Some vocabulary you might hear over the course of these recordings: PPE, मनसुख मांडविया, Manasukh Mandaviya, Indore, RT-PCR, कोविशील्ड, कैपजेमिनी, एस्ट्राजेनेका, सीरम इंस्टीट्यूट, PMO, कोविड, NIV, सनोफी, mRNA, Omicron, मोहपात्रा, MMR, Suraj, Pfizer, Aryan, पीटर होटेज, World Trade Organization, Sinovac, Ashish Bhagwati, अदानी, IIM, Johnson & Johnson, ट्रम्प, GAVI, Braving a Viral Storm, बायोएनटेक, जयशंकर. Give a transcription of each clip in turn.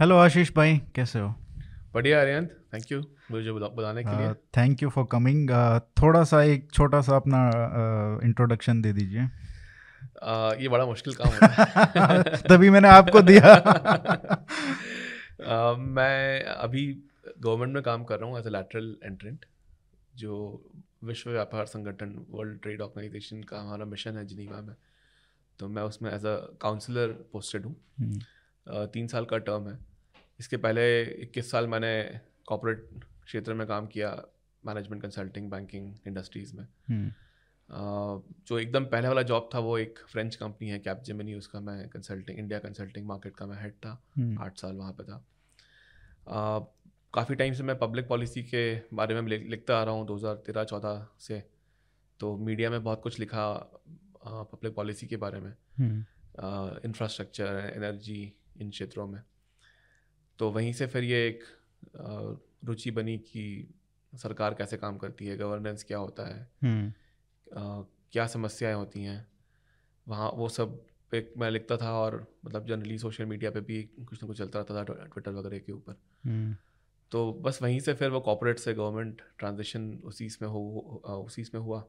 Hello आशीष भाई, कैसे हो? बढ़िया आर्यन, थैंक यू मुझे बुलाने के लिए. Thank you for coming. थोड़ा सा एक छोटा सा अपना इंट्रोडक्शन दे दीजिए. ये बड़ा मुश्किल काम है तभी मैंने आपको दिया. मैं अभी गवर्नमेंट में काम कर रहा हूँ एज ए लैटरल एंट्रेंट. जो विश्व व्यापार संगठन वर्ल्ड ट्रेड ऑर्गेनाइजेशन का हमारा मिशन है जिनीवा में, तो मैं उसमें एज अ काउंसलर पोस्टेड हूँ. 3 साल का टर्म है. इसके पहले 21 साल मैंने कॉर्पोरेट क्षेत्र में काम किया, मैनेजमेंट कंसल्टिंग बैंकिंग इंडस्ट्रीज़ में. जो एकदम पहले वाला जॉब था वो एक फ्रेंच कंपनी है कैपजेमिनी, उसका मैं कंसल्टिंग इंडिया कंसल्टिंग मार्केट का मैं हेड था. 8 साल वहाँ पे था. काफ़ी टाइम से मैं पब्लिक पॉलिसी के बारे में लिखता आ रहा हूँ 2013-14 से. तो मीडिया में बहुत कुछ लिखा पब्लिक पॉलिसी के बारे में, इंफ्रास्ट्रक्चर एनर्जी इन क्षेत्रों में. तो वहीं से फिर ये एक रुचि बनी कि सरकार कैसे काम करती है, गवर्नेंस क्या होता है, क्या समस्याएं होती हैं वहाँ, वो सब एक मैं लिखता था. और मतलब जनरली सोशल मीडिया पे भी कुछ ना कुछ चलता रहता था, ट्विटर वगैरह के ऊपर. तो बस वहीं से फिर वो कॉर्पोरेट से गवर्नमेंट ट्रांजिशन उसी में हुआ.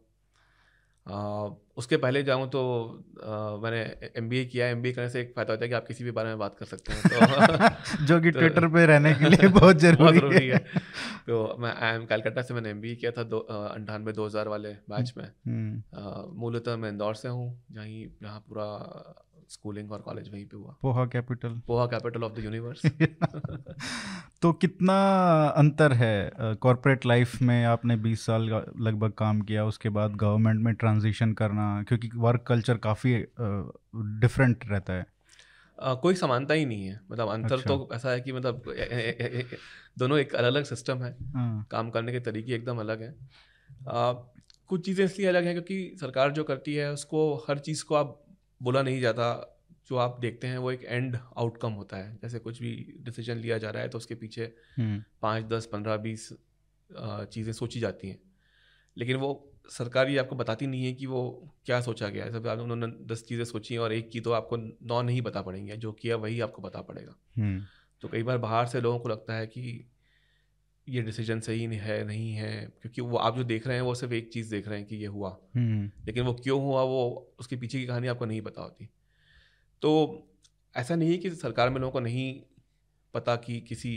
उसके पहले जाऊँ तो मैंने MBA किया. MBA करने से एक फ़ायदा होता है कि आप किसी भी बारे में बात कर सकते हैं, तो जो कि ट्विटर पे रहने के लिए बहुत ज़रूरी है. तो मैं IIM कलकत्ता से मैंने MBA किया था 98-2000 वाले बैच में. मूलतः मैं इंदौर से हूँ, जहाँ पूरा स्कूलिंग और कॉलेज वहीं पे हुआ. Poha capital of the universe. तो कितना अंतर है कॉर्पोरेट लाइफ में? आपने 20 साल लगभग काम किया, उसके बाद गवर्नमेंट में ट्रांजिशन करना, क्योंकि वर्क कल्चर काफ़ी डिफरेंट रहता है. कोई समानता ही नहीं है. मतलब अंतर अच्छा. तो ऐसा है कि मतलब दोनों एक अलग अलग सिस्टम है. काम करने के तरीके एकदम अलग हैं. कुछ चीज़ें इसलिए अलग हैं क्योंकि सरकार जो करती है उसको हर चीज़ को आप बोला नहीं जाता. जो आप देखते हैं वो एक एंड आउटकम होता है. जैसे कुछ भी डिसीजन लिया जा रहा है तो उसके पीछे 5, 10, 15, 20 चीज़ें सोची जाती हैं, लेकिन वो सरकार ये आपको बताती नहीं है कि वो क्या सोचा गया है. सब उन्होंने 10 चीज़ें सोची और एक की तो आपको 9 नहीं बता पड़ेंगे, जो किया वही आपको बता पड़ेगा. तो कई बार बाहर से लोगों को लगता है कि ये डिसीजन सही है नहीं है, क्योंकि वो आप जो देख रहे हैं वो सिर्फ एक चीज़ देख रहे हैं कि ये हुआ, लेकिन वो क्यों हुआ वो उसके पीछे की कहानी आपको नहीं पता होती. तो ऐसा नहीं है कि सरकार में लोगों को नहीं पता कि किसी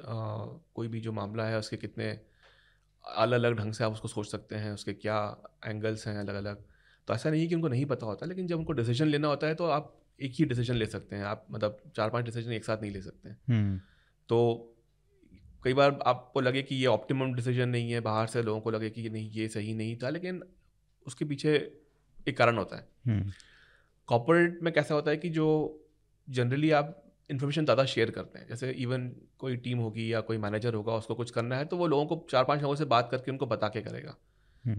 कोई भी जो मामला है उसके कितने अलग अलग ढंग से आप उसको सोच सकते हैं, उसके क्या एंगल्स हैं अलग अलग. तो ऐसा नहीं है कि उनको नहीं पता होता, लेकिन जब उनको डिसीजन लेना होता है तो आप एक ही डिसीजन ले सकते हैं. आप मतलब 4-5 डिसीजन एक साथ नहीं ले सकते हैं. तो कई बार आपको लगे कि ये ऑप्टिमम डिसीजन नहीं है, बाहर से लोगों को लगे कि नहीं ये सही नहीं था, लेकिन उसके पीछे एक कारण होता है. कॉर्पोरेट में कैसा होता है कि जो जनरली आप इन्फॉर्मेशन ज़्यादा शेयर करते हैं. जैसे इवन कोई टीम होगी या कोई मैनेजर होगा, उसको कुछ करना है तो वो लोगों को 4-5 लोगों से बात करके उनको बता के करेगा.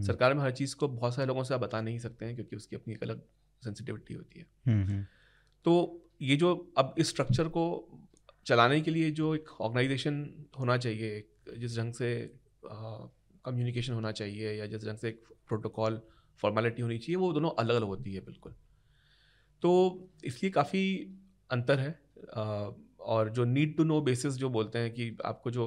सरकार में हर चीज़ को बहुत सारे लोगों से आप बता नहीं सकते हैं क्योंकि उसकी अपनी एक अलग सेंसिटिविटी होती है. तो ये जो अब इस स्ट्रक्चर को चलाने के लिए जो एक ऑर्गेनाइजेशन होना चाहिए, जिस ढंग से कम्युनिकेशन होना चाहिए या जिस ढंग से एक प्रोटोकॉल फॉर्मेलिटी होनी चाहिए, वो दोनों अलग अलग होती है बिल्कुल. तो इसलिए काफ़ी अंतर है. और जो नीड टू नो बेसिस जो बोलते हैं कि आपको जो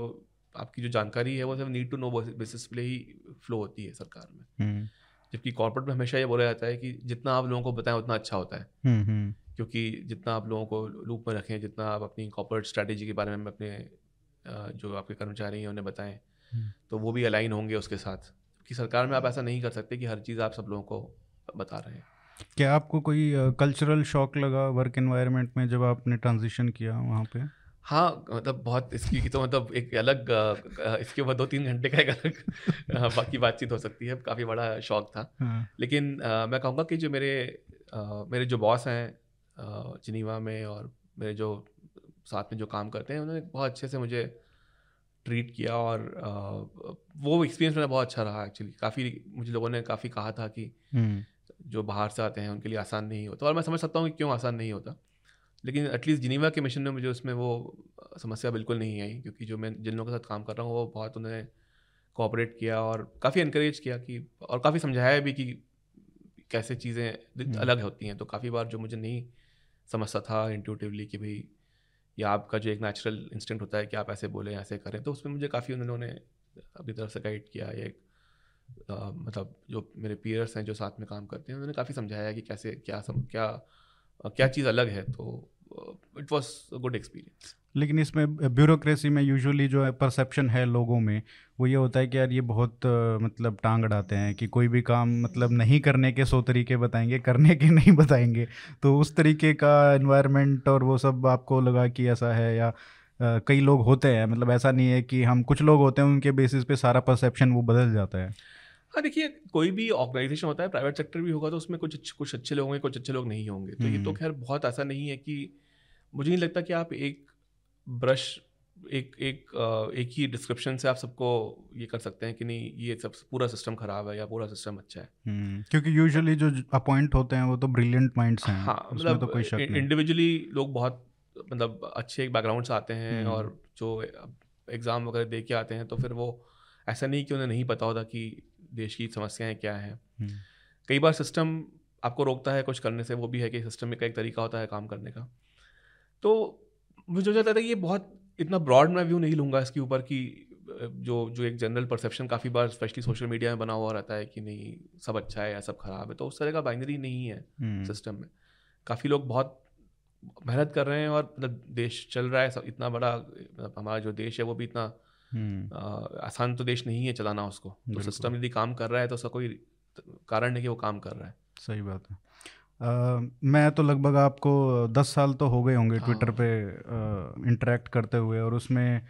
आपकी जो जानकारी है वो सिर्फ नीड टू नो बेसिस पे ही फ्लो होती है सरकार में. जबकि कॉर्पोरेट में हमेशा ये बोला जाता है कि जितना आप लोगों को बताएं उतना अच्छा होता है. क्योंकि जितना आप लोगों को लूप में रखें, जितना आप अपनी कॉर्पोरेट स्ट्रैटेजी के बारे में अपने जो आपके कर्मचारी हैं उन्हें बताएं, तो वो भी अलाइन होंगे उसके साथ. कि सरकार में आप ऐसा नहीं कर सकते कि हर चीज़ आप सब लोगों को बता रहे हैं. क्या आपको कोई कल्चरल शॉक लगा वर्क एनवायरनमेंट में जब आपने ट्रांजिशन किया वहाँ पे? हाँ, मतलब बहुत इसकी तो मतलब एक अलग इसके ऊपर 2-3 घंटे का एक अलग बाकी बातचीत हो सकती है. काफ़ी बड़ा शौक था. लेकिन मैं कहूँगा कि जो मेरे जो बॉस हैं जिनीवा में और मेरे जो साथ में जो काम करते हैं, उन्होंने बहुत अच्छे से मुझे ट्रीट किया. और वो एक्सपीरियंस मेरा बहुत अच्छा रहा एक्चुअली. काफ़ी मुझे लोगों ने काफ़ी कहा था कि जो बाहर से आते हैं उनके लिए आसान नहीं होता, और मैं समझ सकता हूँ कि क्यों आसान नहीं होता. लेकिन एटलीस्ट जिनीवा के मिशन में मुझे उसमें वो समस्या बिल्कुल नहीं आई, क्योंकि जो मैं जिन लोगों के साथ काम कर रहा हूँ वो बहुत उन्होंने कोऑपरेट किया और काफ़ी इनक्रेज किया कि, और काफ़ी समझाया भी कि कैसे चीज़ें अलग होती हैं. तो काफ़ी बार जो मुझे नहीं समझता था इंट्यूटिवली कि भाई या आपका जो एक नेचुरल इंस्टेंट होता है कि आप ऐसे बोलें ऐसे करें, तो उसमें मुझे काफ़ी उन्होंने अपनी तरफ से गाइड किया। एक मतलब जो मेरे पीयर्स हैं जो साथ में काम करते हैं उन्होंने काफ़ी समझाया कि कैसे क्या चीज़ अलग है, तो it was a good experience. लेकिन इसमें ब्यूरोक्रेसी में यूजुअली जो परसेप्शन है लोगों में वो ये होता है कि यार ये बहुत मतलब टांग अड़ाते हैं कि कोई भी काम मतलब नहीं करने के 100 तरीके बताएंगे, करने के नहीं बताएंगे। तो उस तरीके का एनवायरनमेंट और वो सब आपको लगा कि ऐसा है या कई लोग होते हैं, मतलब ऐसा नहीं है कि हम कुछ लोग होते हैं उनके बेसिस पे सारा परसेप्शन वो बदल जाता है। हाँ देखिए, कोई भी ऑर्गेनाइजेशन होता है, प्राइवेट सेक्टर भी होगा, तो उसमें कुछ अच्छे लोग होंगे, कुछ अच्छे लोग नहीं होंगे। तो ये तो खैर बहुत ऐसा नहीं है कि मुझे नहीं लगता कि आप एक ब्रश एक ही डिस्क्रिप्शन से आप सबको ये कर सकते हैं कि नहीं ये सब पूरा सिस्टम ख़राब है या पूरा सिस्टम अच्छा है, क्योंकि यूजुअली जो अपॉइंट होते हैं वो तो ब्रिलियंट माइंड्स हैं। हाँ मतलब तो कोई शक नहीं। इंडिविजुअली लोग बहुत मतलब अच्छे एक बैकग्राउंड से आते हैं और जो एग्ज़ाम वगैरह दे के आते हैं, तो फिर वो ऐसा नहीं कि उन्हें नहीं पता होता कि देश की समस्याएँ क्या हैं। कई बार सिस्टम आपको रोकता है कुछ करने से, वो भी है कि सिस्टम का एक तरीका होता है काम करने का। तो मुझे लगता था कि ये बहुत इतना ब्रॉड मैं व्यू नहीं लूँगा इसके ऊपर कि जो एक जनरल परसेप्शन काफ़ी बार स्पेशली सोशल मीडिया में बना हुआ रहता है कि नहीं सब अच्छा है या सब ख़राब है, तो उस तरह का बाइनरी नहीं है सिस्टम में। काफ़ी लोग बहुत मेहनत कर रहे हैं और मतलब देश चल रहा है, इतना बड़ा हमारा जो देश है वो भी इतना आसान तो देश नहीं है चलाना उसको। तो सिस्टम यदि काम कर रहा है तो उसका कोई कारण नहीं कि वो काम कर रहा है। सही बात है। मैं तो लगभग आपको 10 साल तो हो गए होंगे ट्विटर पे इंटरेक्ट करते हुए, और उसमें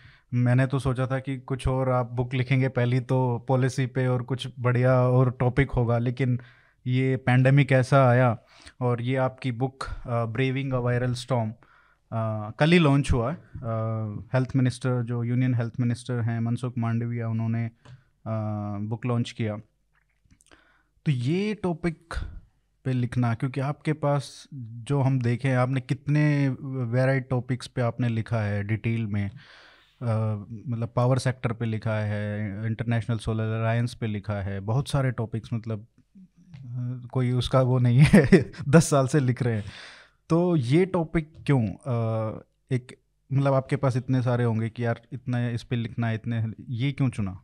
मैंने तो सोचा था कि कुछ और आप बुक लिखेंगे पहली तो पॉलिसी पे और कुछ बढ़िया और टॉपिक होगा, लेकिन ये पैंडेमिक ऐसा आया और ये आपकी book braving a viral storm कल ही लॉन्च हुआ। हेल्थ मिनिस्टर जो यूनियन हेल्थ मिनिस्टर हैं मनसुख मांडविया, उन्होंने बुक लॉन्च किया। तो ये टॉपिक पे लिखना, क्योंकि आपके पास जो हम देखें आपने कितने वेराइड टॉपिक्स पे आपने लिखा है डिटेल में, मतलब पावर सेक्टर पे लिखा है, इंटरनेशनल सोलर अलायंस पे लिखा है, बहुत सारे टॉपिक्स, मतलब कोई उसका वो नहीं है 10 साल से लिख रहे हैं। तो ये टॉपिक क्यों एक मतलब आपके पास इतने सारे होंगे कि यार इतना इस पे लिखना है, इतने ये क्यों चुना?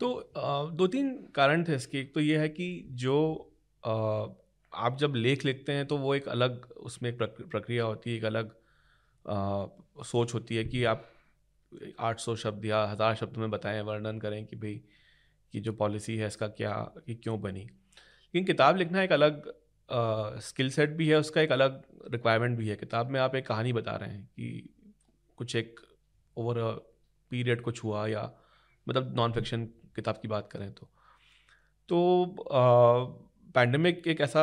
तो 2-3 कारण थे इसके। एक तो ये है कि जो आप जब लेख लिखते हैं तो वो एक अलग उसमें एक प्रक्रिया होती है, एक अलग सोच होती है कि आप 800 शब्द या 1000 शब्द में बताएं, वर्णन करें कि भाई कि जो पॉलिसी है इसका क्या कि क्यों बनी। लेकिन किताब लिखना एक अलग स्किल सेट भी है, उसका एक अलग रिक्वायरमेंट भी है। किताब में आप एक कहानी बता रहे हैं कि कुछ एक ओवर अ पीरियड कुछ हुआ, या मतलब नॉन फिक्शन किताब की बात करें तो पैंडेमिक एक ऐसा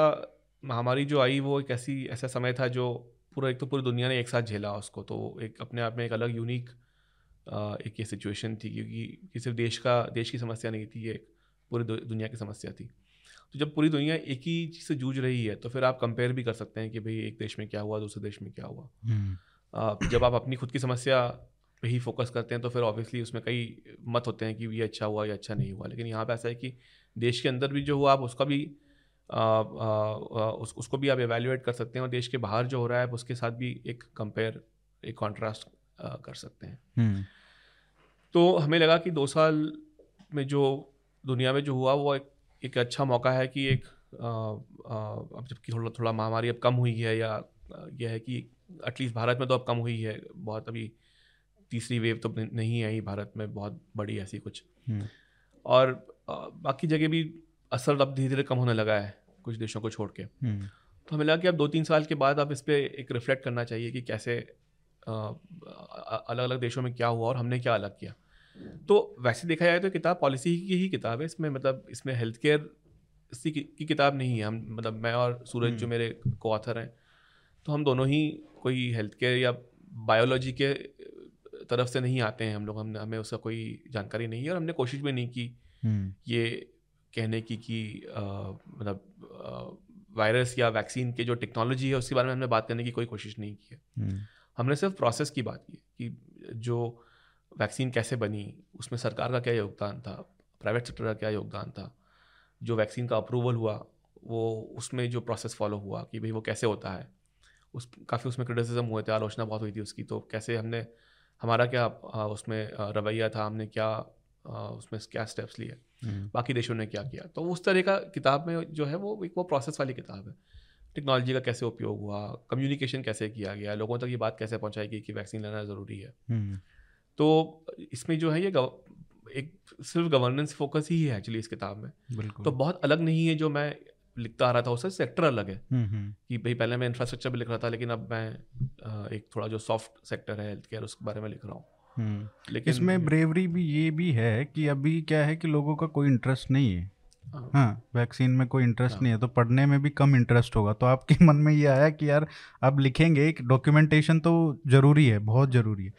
महामारी जो आई वो एक ऐसा समय था जो पूरी दुनिया ने एक साथ झेला उसको, तो एक अपने आप में एक अलग यूनिक एक ये सिचुएशन थी, क्योंकि सिर्फ देश की समस्या नहीं थी, ये पूरी दुनिया की समस्या थी। तो जब पूरी दुनिया एक ही चीज़ से जूझ रही है तो फिर आप कंपेयर भी कर सकते हैं कि भाई एक देश में क्या हुआ, दूसरे देश में क्या हुआ। जब आप अपनी खुद की समस्या पे ही फोकस करते हैं तो फिर ऑब्वियसली उसमें कई मत होते हैं कि ये अच्छा हुआ या अच्छा नहीं हुआ। लेकिन यहाँ पर ऐसा है कि देश के अंदर भी जो हुआ आप उसका भी उसको भी आप एवेल्युएट कर सकते हैं, और देश के बाहर जो हो रहा है उसके साथ भी एक कंपेयर एक कॉन्ट्रास्ट कर सकते हैं। तो हमें लगा कि 2 साल में जो दुनिया में जो हुआ वो एक अच्छा मौका है कि एक अब जबकि थोड़ा महामारी अब कम हुई है, या यह है कि एटलीस्ट भारत में तो अब कम हुई है, बहुत अभी तीसरी वेव तो नहीं आई भारत में बहुत बड़ी ऐसी कुछ, और बाकी जगह भी असर अब धीरे धीरे कम होने लगा है कुछ देशों को छोड़ के। तो हमें लगा कि अब 2-3 साल के बाद अब इस पर एक रिफ्लेक्ट करना चाहिए कि कैसे अलग अलग देशों में क्या हुआ और हमने क्या अलग किया। तो वैसे देखा जाए तो किताब पॉलिसी की ही किताब है, इसमें मतलब इसमें हेल्थ केयर की किताब नहीं है। हम मतलब मैं और सूरज जो मेरे को ऑथर हैं, तो हम दोनों ही कोई हेल्थ केयर या बायोलॉजी के तरफ से नहीं आते हैं हम लोग, हमें उसका कोई जानकारी नहीं है, और हमने कोशिश भी नहीं की ये कहने की कि मतलब वायरस या वैक्सीन के जो टेक्नोलॉजी है उसके बारे में हमने बात करने की कोई कोशिश नहीं की है। हमने सिर्फ प्रोसेस की बात की कि जो वैक्सीन कैसे बनी, उसमें सरकार का क्या योगदान था, प्राइवेट सेक्टर का क्या योगदान था, जो वैक्सीन का अप्रूवल हुआ वो उसमें जो प्रोसेस फॉलो हुआ कि भाई वो कैसे होता है, उस काफ़ी उसमें क्रिटिसिज्म हुए थे, आलोचना बहुत हुई थी उसकी। तो कैसे हमने, हमारा क्या उसमें रवैया था, हमने क्या उसमें क्या स्टेप्स लिए, बाकी देशों ने क्या किया। तो उस तरह का किताब में जो है वो एक वो प्रोसेस वाली किताब है। टेक्नोलॉजी का कैसे उपयोग हुआ, कम्युनिकेशन कैसे किया गया, लोगों तक ये बात कैसे पहुँचाई गई कि वैक्सीन लेना ज़रूरी है। तो इसमें जो है ये एक सिर्फ गवर्नेंस फोकस ही है एक्चुअली इस किताब में, तो बहुत अलग नहीं है जो मैं लिखता आ रहा था उससे, सेक्टर अलग है कि भाई पहले मैं इंफ्रास्ट्रक्चर पे लिख रहा था, लेकिन अब मैं एक थोड़ा जो सॉफ्ट सेक्टर है हेल्थ केयर उसके बारे में लिख रहा हूँ। लेकिन इसमें ब्रेवरी भी ये भी है कि अभी क्या है कि लोगों का कोई इंटरेस्ट नहीं है, हाँ, वैक्सीन में कोई इंटरेस्ट नहीं है, तो पढ़ने में भी कम इंटरेस्ट होगा। तो आपके मन में ये आया कि यार अब लिखेंगे, एक डॉक्यूमेंटेशन तो ज़रूरी है, बहुत ज़रूरी है,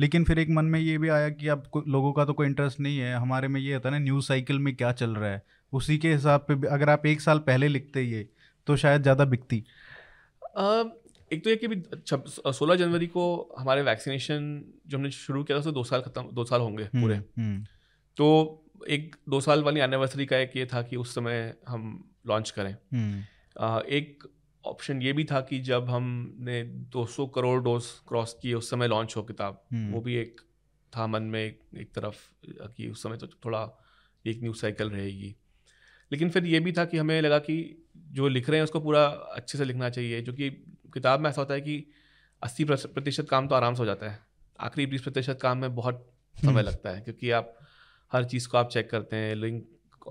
लेकिन फिर एक मन में ये भी आया कि अब लोगों का तो कोई इंटरेस्ट नहीं है। हमारे में ये होता है ना, न्यूज़ साइकिल में क्या चल रहा है उसी के हिसाब पे अगर आप एक साल पहले लिखते ये तो शायद ज़्यादा बिकती। एक तो ये कि 16 जनवरी को हमारे वैक्सीनेशन जो हमने शुरू किया था उससे 2 साल खत्म, 2 साल होंगे पूरे। तो एक 2 साल वाली एनिवर्सरी का एक ये था कि उस समय हम लॉन्च करें। एक ऑप्शन ये भी था कि जब हमने 200 करोड़ डोज क्रॉस किए उस समय लॉन्च हो किताब, वो भी एक था मन में एक तरफ कि उस समय तो थोड़ा एक न्यूज़ साइकिल रहेगी। लेकिन फिर ये भी था कि हमें लगा कि जो लिख रहे हैं उसको पूरा अच्छे से लिखना चाहिए, जो कि किताब में ऐसा होता है कि 80% काम तो आराम से हो जाता है, आखिरी 20% काम में बहुत समय लगता है, क्योंकि आप हर चीज़ को आप चेक करते हैं, लिंक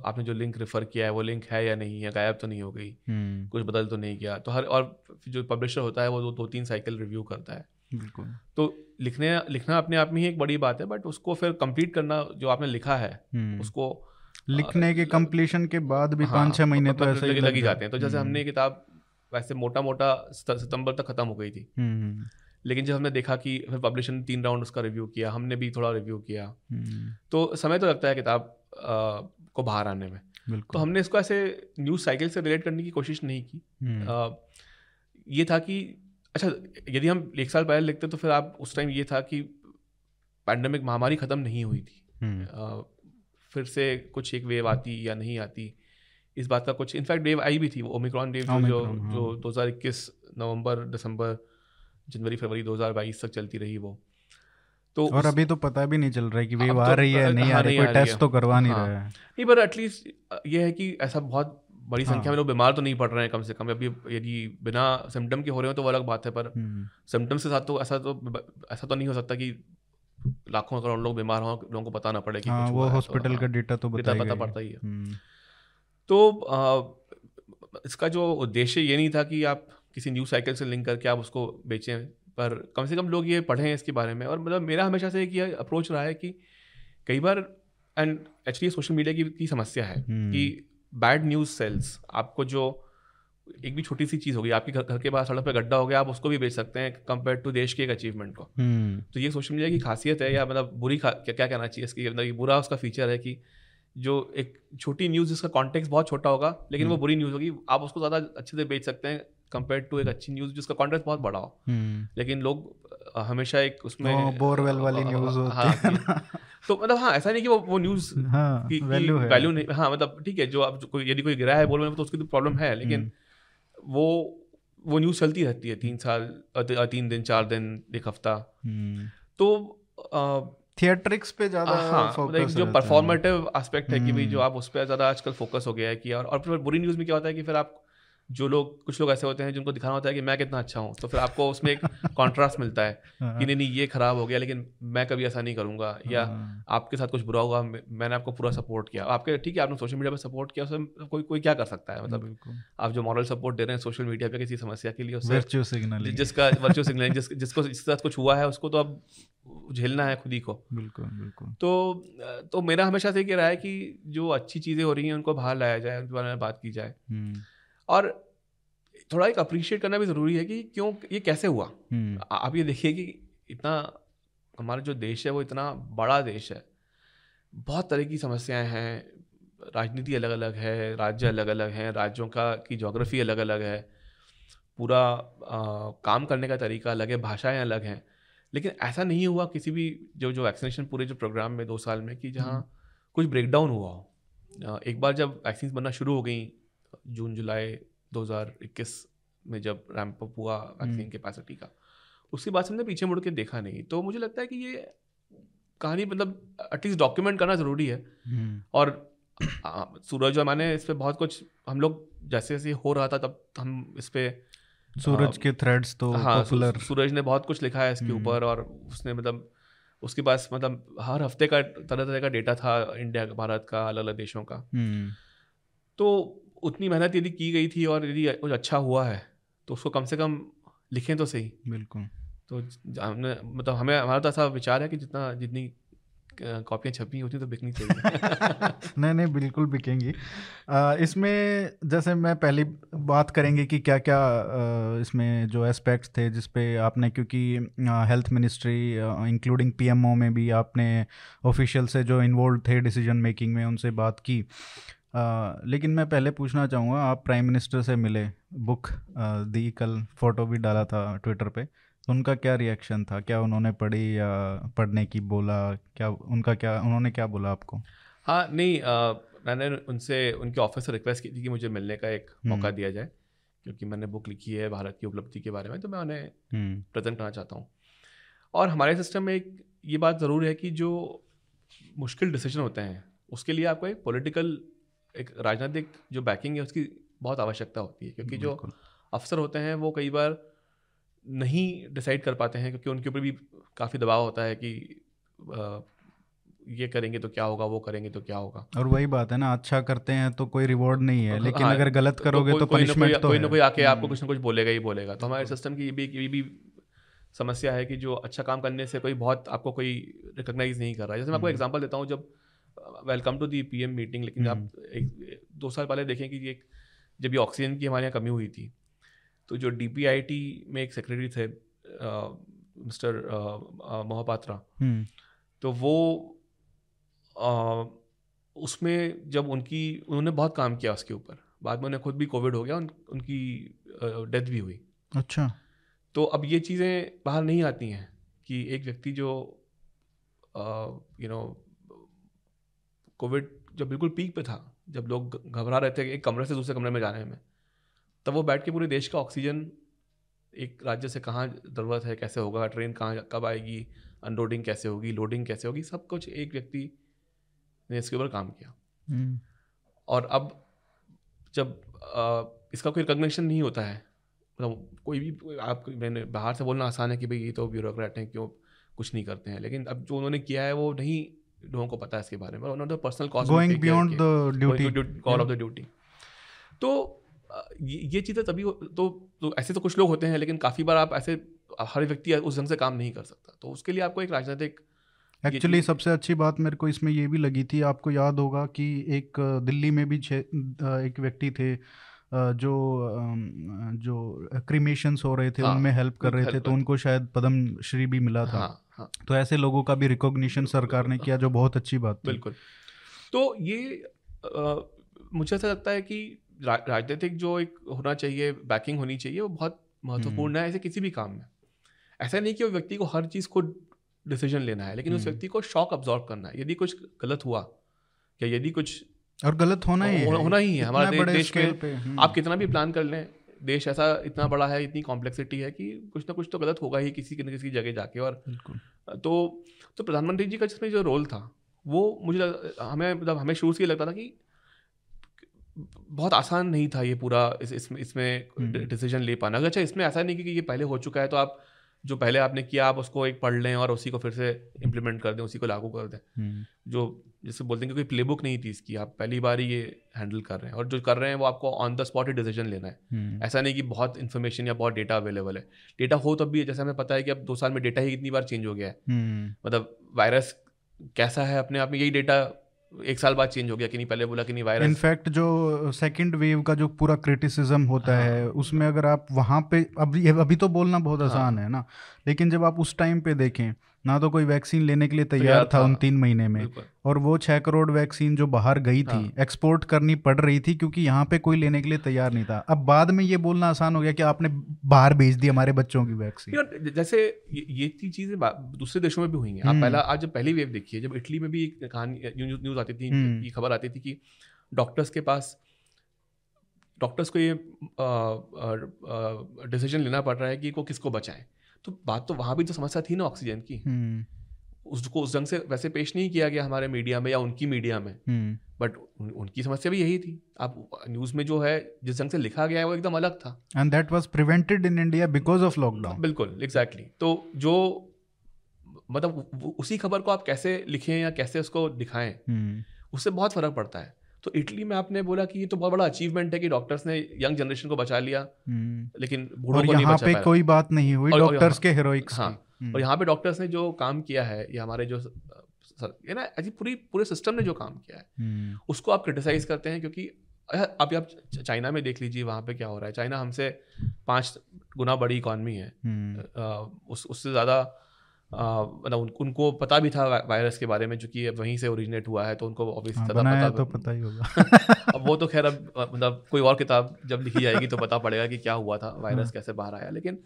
आपने जो लिंक रेफर किया है वो लिंक है या नहीं है, गायब तो नहीं हो गई, कुछ बदल तो नहीं किया। तो हर, और जो पब्लिशर होता है वो 2-3 साइकिल रिव्यू करता है। बिल्कुल। तो लिखना अपने आप में ही एक बड़ी बात है, बट उसको फिर कंप्लीट करना, जो आपने लिखा है उसको लिखने के कंप्लीशन के बाद भी 5-6 महीने तो ऐसे लग ही जाते हैं। तो जैसे हमने किताब वैसे मोटा सितंबर तक खत्म हो गई थी, लेकिन जब हमने देखा कि फिर पब्लिशर ने 3 राउंड उसका रिव्यू किया, हमने भी थोड़ा रिव्यू किया, तो समय तो लगता है किताब को बाहर आने में। तो हमने इसको ऐसे न्यूज़ साइकिल से रिलेट करने की कोशिश नहीं की। ये था कि अच्छा, यदि हम 1 साल पहले लिखते तो फिर आप उस टाइम ये था कि पैंडेमिक महामारी ख़त्म नहीं हुई थी, फिर से कुछ एक वेव आती या नहीं आती इस बात का कुछ, इनफैक्ट वेव आई भी थी, ओमिक्रॉन वेव जो 2021 नवंबर दिसंबर जनवरी फरवरी 2022 तक चलती रही वो। तो और अभी तो पता भी नहीं चल रहा है कि वेव आ रही है नहीं आ रही, कोई टेस्ट तो करवा नहीं रहा है नहीं, पर एटलीस्ट ये है कि ऐसा बहुत बड़ी संख्या में लोग बीमार तो नहीं पड़ रहे हैं कम से कम। अभी यदि बिना सिम्टम के हो रहे हो तो वो अलग बात है, पर सिम्टम्स के साथ तो ऐसा तो नहीं हो सकता कि लाखों करोड़ लोग बीमार हों, लोगों को पता ना पड़े कि कुछ हुआ है। हॉस्पिटल का डेटा तो पता पड़ता ही है। तो इसका जो उद्देश्य ये नहीं था कि आप किसी न्यूज़ साइकिल से लिंक करके आप उसको बेचें, पर कम से कम लोग ये पढ़ें इसके बारे में। और मतलब मेरा हमेशा से एक ये अप्रोच रहा है कि कई बार एंड एक्चुअली सोशल मीडिया की समस्या है कि बैड न्यूज़ सेल्स। आपको जो एक भी छोटी सी चीज़ होगी, आपके घर के बाहर सड़क पर गड्ढा हो गया, आप उसको भी बेच सकते हैं कंपेयर टू देश के एक अचीवमेंट को। तो ये सोशल मीडिया की खासियत है, या मतलब बुरी क्या कहना चाहिए इसकी, मतलब बुरा उसका फीचर है कि जो एक छोटी न्यूज़ जिसका कॉन्टेक्स्ट बहुत छोटा होगा लेकिन वो बुरी न्यूज़ होगी, आप उसको ज़्यादा अच्छे से बेच सकते हैं कंपेयर टू एक अच्छी न्यूज़ जिसका कॉन्टेक्स्ट बहुत बड़ा हो। लेकिन लोग हमेशा एक उसमें बोरवेल वाली न्यूज़ होती है ना। तो मतलब हाँ, ऐसा नहीं कि वो न्यूज़ की वैल्यू नहीं, हाँ मतलब ठीक है, जो आप यदि कोई गिरा है बोरवेल में तो उसकी तो प्रॉब्लम है, लेकिन वो न्यूज़ चलती रहती है 3 दिन 4 दिन 1 हफ्ता। तो थिएट्रिक्स पे ज़्यादा फोकस, जो परफॉर्मेटिव एस्पेक्ट है कि भाई जो आप उस पर ज़्यादा आजकल फोकस हो गया है कि और फिर बुरी न्यूज़ में क्या होता है कि फिर आप जो लोग, कुछ लोग ऐसे होते हैं जिनको दिखाना होता है कि मैं कितना अच्छा हूँ, तो फिर आपको उसमें एक कॉन्ट्रास्ट मिलता है कि नहीं ये ख़राब हो गया लेकिन मैं कभी ऐसा नहीं करूँगा, या आपके साथ कुछ बुरा हुआ मैंने आपको पूरा सपोर्ट किया। आपके ठीक है, आपने सोशल मीडिया पर सपोर्ट किया, उसमें कोई क्या कर सकता है। मतलब आप जो मॉरल सपोर्ट दे रहे हैं सोशल मीडिया पर किसी समस्या के लिए, उससे जिसका वर्चुअल सिग्नलिंग, जिसको जिसके साथ कुछ हुआ है उसको तो अब झेलना है खुद ही को। बिल्कुल बिल्कुल। तो मेरा हमेशा से ये रहा है कि जो अच्छी चीज़ें हो रही हैं उनको बाहर लाया जाए, उनके बारे में बात की जाए, और थोड़ा एक अप्रिशिएट करना भी ज़रूरी है कि क्यों ये कैसे हुआ। आप ये देखिए कि इतना हमारा जो देश है वो इतना बड़ा देश है, बहुत तरह की समस्याएं हैं, राजनीति अलग अलग है, राज्य अलग अलग हैं, राज्यों की ज्योग्राफी अलग अलग है, पूरा काम करने का तरीका अलग है, भाषाएं अलग हैं। लेकिन ऐसा नहीं हुआ किसी भी जो वैक्सीनेशन पूरे जो प्रोग्राम में 2 साल में कि जहाँ कुछ ब्रेकडाउन हुआ हो। एक बार जब वैक्सीन बनना शुरू हो गई जून जुलाई 2021 में जब रैंप अप हुआ वैक्सीन कैपेसिटी का, उसके बाद हमने पीछे मुड़ के देखा नहीं। तो मुझे लगता है कि ये कहानी मतलब एटलीस्ट डॉक्यूमेंट करना ज़रूरी है। और सूरज और मैंने इस पर बहुत कुछ, हम लोग जैसे जैसे हो रहा था तब हम इस पर सूरज के थ्रेड्स तो पॉपुलर, सूरज ने बहुत कुछ लिखा है इसके ऊपर और उसने मतलब उसके पास मतलब हर हफ्ते का तरह तरह का डेटा था इंडिया का, भारत का, अलग अलग देशों का। तो उतनी मेहनत यदि की गई थी और यदि कुछ अच्छा हुआ है तो उसको कम से कम लिखें तो सही। बिल्कुल। तो हमने मतलब हमें हमारा तो ऐसा विचार है कि जितना जितनी कॉपियाँ छपी उतनी तो बिकनी चाहिए। नहीं नहीं बिल्कुल बिकेंगी। इसमें जैसे मैं पहले बात करेंगे कि क्या क्या इसमें जो एस्पेक्ट्स थे जिस पे आपने, क्योंकि हेल्थ मिनिस्ट्री इंक्लूडिंग पीएमओ में भी आपने ऑफिशियल से जो इन्वॉल्व थे डिसीजन मेकिंग में उनसे बात की, लेकिन मैं पहले पूछना चाहूँगा, आप प्राइम मिनिस्टर से मिले, बुक दी, कल फ़ोटो भी डाला था ट्विटर पे, उनका क्या रिएक्शन था? क्या उन्होंने पढ़ी या पढ़ने की बोला? क्या उनका क्या उन्होंने क्या बोला आपको? हाँ नहीं, मैंने उनसे उनके ऑफिस से रिक्वेस्ट की थी कि मुझे मिलने का एक मौका दिया जाए क्योंकि मैंने बुक लिखी है भारत की उपलब्धि के बारे में, तो मैं उन्हें प्रेजेंट करना चाहता हूँ। और हमारे सिस्टम में एक ये बात ज़रूर है कि जो मुश्किल डिसीजन होते हैं उसके लिए आपको एक पॉलिटिकल, एक राजनीतिक जो बैकिंग है उसकी बहुत आवश्यकता होती है, क्योंकि जो अफसर होते हैं वो कई बार नहीं डिसाइड कर पाते हैं क्योंकि उनके ऊपर भी काफ़ी दबाव होता है कि ये करेंगे तो क्या होगा, वो करेंगे तो क्या होगा। और वही बात है ना, अच्छा करते हैं तो कोई रिवॉर्ड नहीं है, लेकिन हाँ, अगर गलत करोगे तो पनिशमेंट तो कोई ना कोई आके आपको कुछ ना कुछ बोलेगा ही बोलेगा। तो हमारे सिस्टम की ये भी समस्या है कि जो अच्छा काम करने से कोई बहुत आपको कोई रिकॉग्नाइज नहीं कर रहा है। जैसे मैं आपको एग्जाम्पल देता हूँ, जब welcome to the PM meeting, लेकिन आप 1-2 साल पहले देखें कि ये जब ये ऑक्सीजन की हमारे यहाँ कमी हुई थी तो जो डीपीआईटी में एक सेक्रेटरी थे मिस्टर मोहपात्रा, तो वो उसमें जब उन्होंने बहुत काम किया उसके ऊपर, बाद में उन्हें खुद भी कोविड हो गया, उनकी डेथ भी हुई। अच्छा। तो अब ये चीज़ें बाहर नहीं आती हैं कि एक व्यक्ति जो कोविड जब बिल्कुल पीक पे था, जब लोग घबरा रहे थे एक कमरे से दूसरे कमरे में जाने में, तब वो बैठ के पूरे देश का ऑक्सीजन एक राज्य से कहाँ ज़रूरत है, कैसे होगा, ट्रेन कहाँ कब आएगी, अनलोडिंग कैसे होगी, लोडिंग कैसे होगी, सब कुछ एक व्यक्ति ने इसके ऊपर काम किया। और अब जब इसका कोई रिकॉग्निशन नहीं होता है, मतलब कोई भी आप, मैंने बाहर से बोलना आसान है कि भाई ये तो ब्यूरोक्रेट हैं, क्यों कुछ नहीं करते हैं, लेकिन अब जो उन्होंने किया है वो नहीं लोगों को पता है इसके बारे में, और उन्होंने personal cost going beyond the duty, call of the duty. तो ये चीज़ें तभी तो ऐसे तो कुछ लोग होते हैं, लेकिन काफ़ी बार आप ऐसे हर व्यक्ति उस ढंग से काम नहीं कर सकता, तो उसके लिए आपको एक राजनीतिक। एक्चुअली सबसे अच्छी बात मेरे को इसमें ये भी लगी थी, आपको याद होगा कि एक दिल्ली में भी एक व्यक्ति थे जो क्रीमेशंस हो रहे थे, हाँ, उनमें हेल्प कर रहे थे, तो उनको शायद पद्म श्री भी मिला था। हाँ, हाँ, तो ऐसे लोगों का भी रिकॉग्निशन सरकार ने किया, जो बहुत अच्छी बात थी। बिल्कुल। तो ये मुझे ऐसा लगता है कि राजनीतिक जो एक होना चाहिए, बैकिंग होनी चाहिए, वो बहुत महत्वपूर्ण है ऐसे किसी भी काम में। ऐसा नहीं कि वो व्यक्ति को हर चीज़ को डिसीजन लेना है, लेकिन उस व्यक्ति को शॉक अब्जॉर्ब करना है यदि कुछ गलत हुआ, या यदि कुछ और गलत होना ही है। हमारे देश में आप कितना भी प्लान कर लें, देश ऐसा इतना बड़ा है, इतनी कॉम्प्लेक्सिटी है कि कुछ ना कुछ तो गलत होगा ही किसी न किसी जगह जाके। और तो प्रधानमंत्री जी का जिसमें जो रोल था वो मुझे, हमें मतलब हमें शुरू से लगता था कि बहुत आसान नहीं था ये पूरा इसमें डिसीजन ले पाना। अच्छा, इसमें ऐसा नहीं कि ये पहले हो चुका है तो आप जो पहले आपने किया आप उसको एक पढ़ लें और उसी को फिर से इम्प्लीमेंट कर दें, उसी को लागू कर दें, जो जिससे बोलते हैं कि कोई प्लेबुक नहीं थी इसकी, आप पहली बार ही ये हैंडल कर रहे हैं, और जो कर रहे हैं वो आपको ऑन द स्पॉट ही डिसीजन लेना है। ऐसा नहीं कि बहुत इन्फॉर्मेशन या बहुत डेटा अवेलेबल है, डेटा हो तब भी, जैसे हमें पता है कि अब 2 साल में डेटा ही इतनी बार चेंज हो गया है, मतलब वायरस कैसा है अपने आप में यही डेटा 1 साल बाद चेंज हो गया कि नहीं, पहले बोला कि नहीं वायरस। इनफैक्ट जो सेकंड वेव का जो पूरा क्रिटिसिज्म होता है उसमें अगर आप वहाँ पे अभी तो बोलना बहुत आसान है ना, लेकिन जब आप उस टाइम पे देखें ना, तो कोई वैक्सीन लेने के लिए तैयार था उन 3 महीने में, और वो 6 करोड़ वैक्सीन जो बाहर गई थी एक्सपोर्ट करनी पड़ रही थी क्योंकि यहाँ पे कोई लेने के लिए तैयार नहीं था। अब बाद में ये बोलना आसान हो गया कि आपने बाहर भेज दी हमारे बच्चों की वैक्सीन। जैसे ये चीजें दूसरे देशों में भी हुई हैं। आप पहला आज जब पहली वेव देखिए, जब इटली में भी एक कहानी न्यूज आती थी, खबर आती थी कि डॉक्टर्स के पास डॉक्टर्स को ये डिसीजन लेना पड़ रहा है कि को किसको बचाएं. तो बात तो वहाँ भी तो समस्या थी ना ऑक्सीजन की, उसको उस ढंग से वैसे पेश नहीं किया गया हमारे मीडिया में या उनकी मीडिया में, बट उनकी समस्या भी यही थी. आप न्यूज़ में जो है जिस ढंग से लिखा गया है वो एकदम अलग था, and that was prevented in India because of lockdown. बिल्कुल एग्जैक्टली. तो जो मतलब उसी खबर को आप कैसे लिखें या कैसे उसको दिखाएं उससे बहुत फर्क पड़ता है. तो इटली में आपने बोला कि ये तो बहुत बड़ा अचीवमेंट है कि डॉक्टर्स ने यंग जनरेशन को बचा लिया, लेकिन बूढ़ों को नहीं बचा पाया. कोई बात नहीं हुई डॉक्टर्स के हेरोइक्स. हाँ, और यहाँ पे डॉक्टर्स ने जो काम किया है या हमारे जो ये ना पूरे सिस्टम ने जो काम किया है उसको आप क्रिटिसाइज करते हैं, क्योंकि अभी आप चाइना में देख लीजिए वहाँ पे क्या हो रहा है. चाइना हमसे 5 गुना बड़ी इकॉनमी है, उससे ज़्यादा मतलब उनको पता भी था वायरस के बारे में, जो कि वहीं से ओरिजिनेट हुआ है, तो उनको ऑब्वियसली पता ही होगा. अब वो तो खैर अब मतलब कोई और किताब जब लिखी जाएगी तो पता पड़ेगा कि क्या हुआ था, वायरस कैसे बाहर आया. लेकिन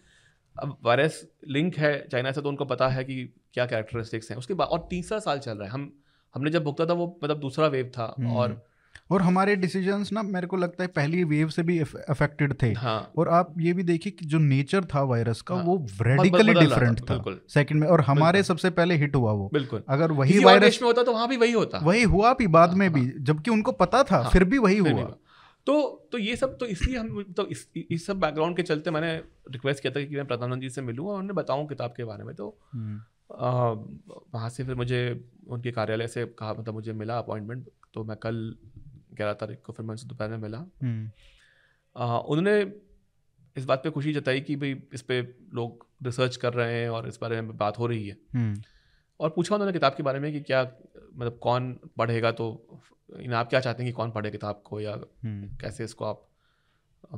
अब वायरस लिंक है चाइना से, तो उनको पता है कि क्या कैरेक्टरिस्टिक्स हैं उसके बाद. और तीसरा साल चल रहा है, हमने जब भुगता था वो मतलब दूसरा वेव था, और हमारे डिसीजंस ना मेरे को लगता है पहली वेव से भी अफेक्टेड थे. हाँ. और आप ये भी देखिए कि जो नेचर था वायरस का, हाँ, वो रेडिकली डिफरेंट था सेकंड में, और हमारे सबसे पहले हिट हुआ वो. बिल्कुल. अगर वही वायरस में होता तो वहाँ भी वही होता, वही हुआ भी बाद में भी, जबकि उनको पता था फिर भी वही हुआ. तो ये सब तो इसलिए हम तो इस सब बैकग्राउंड के चलते मैंने रिक्वेस्ट किया था कि मैं प्रधानमंत्री जी से मिलूँ और उन्हें बताऊँ किताब के बारे में. तो वहाँ से फिर मुझे उनके कार्यालय से कहा, मतलब मुझे मिला अपॉइंटमेंट. तो मैं कल 11 तारीख को फिर मैं उनसे दोपहर में मिला. उन्होंने इस बात पे खुशी जताई कि भाई इस पर लोग रिसर्च कर रहे हैं और इस बारे में बात हो रही है. और पूछा उन्होंने किताब के बारे में कि क्या मतलब कौन पढ़ेगा, तो आप क्या चाहते हैं कि कौन पढ़े किताब को, या कैसे इसको आप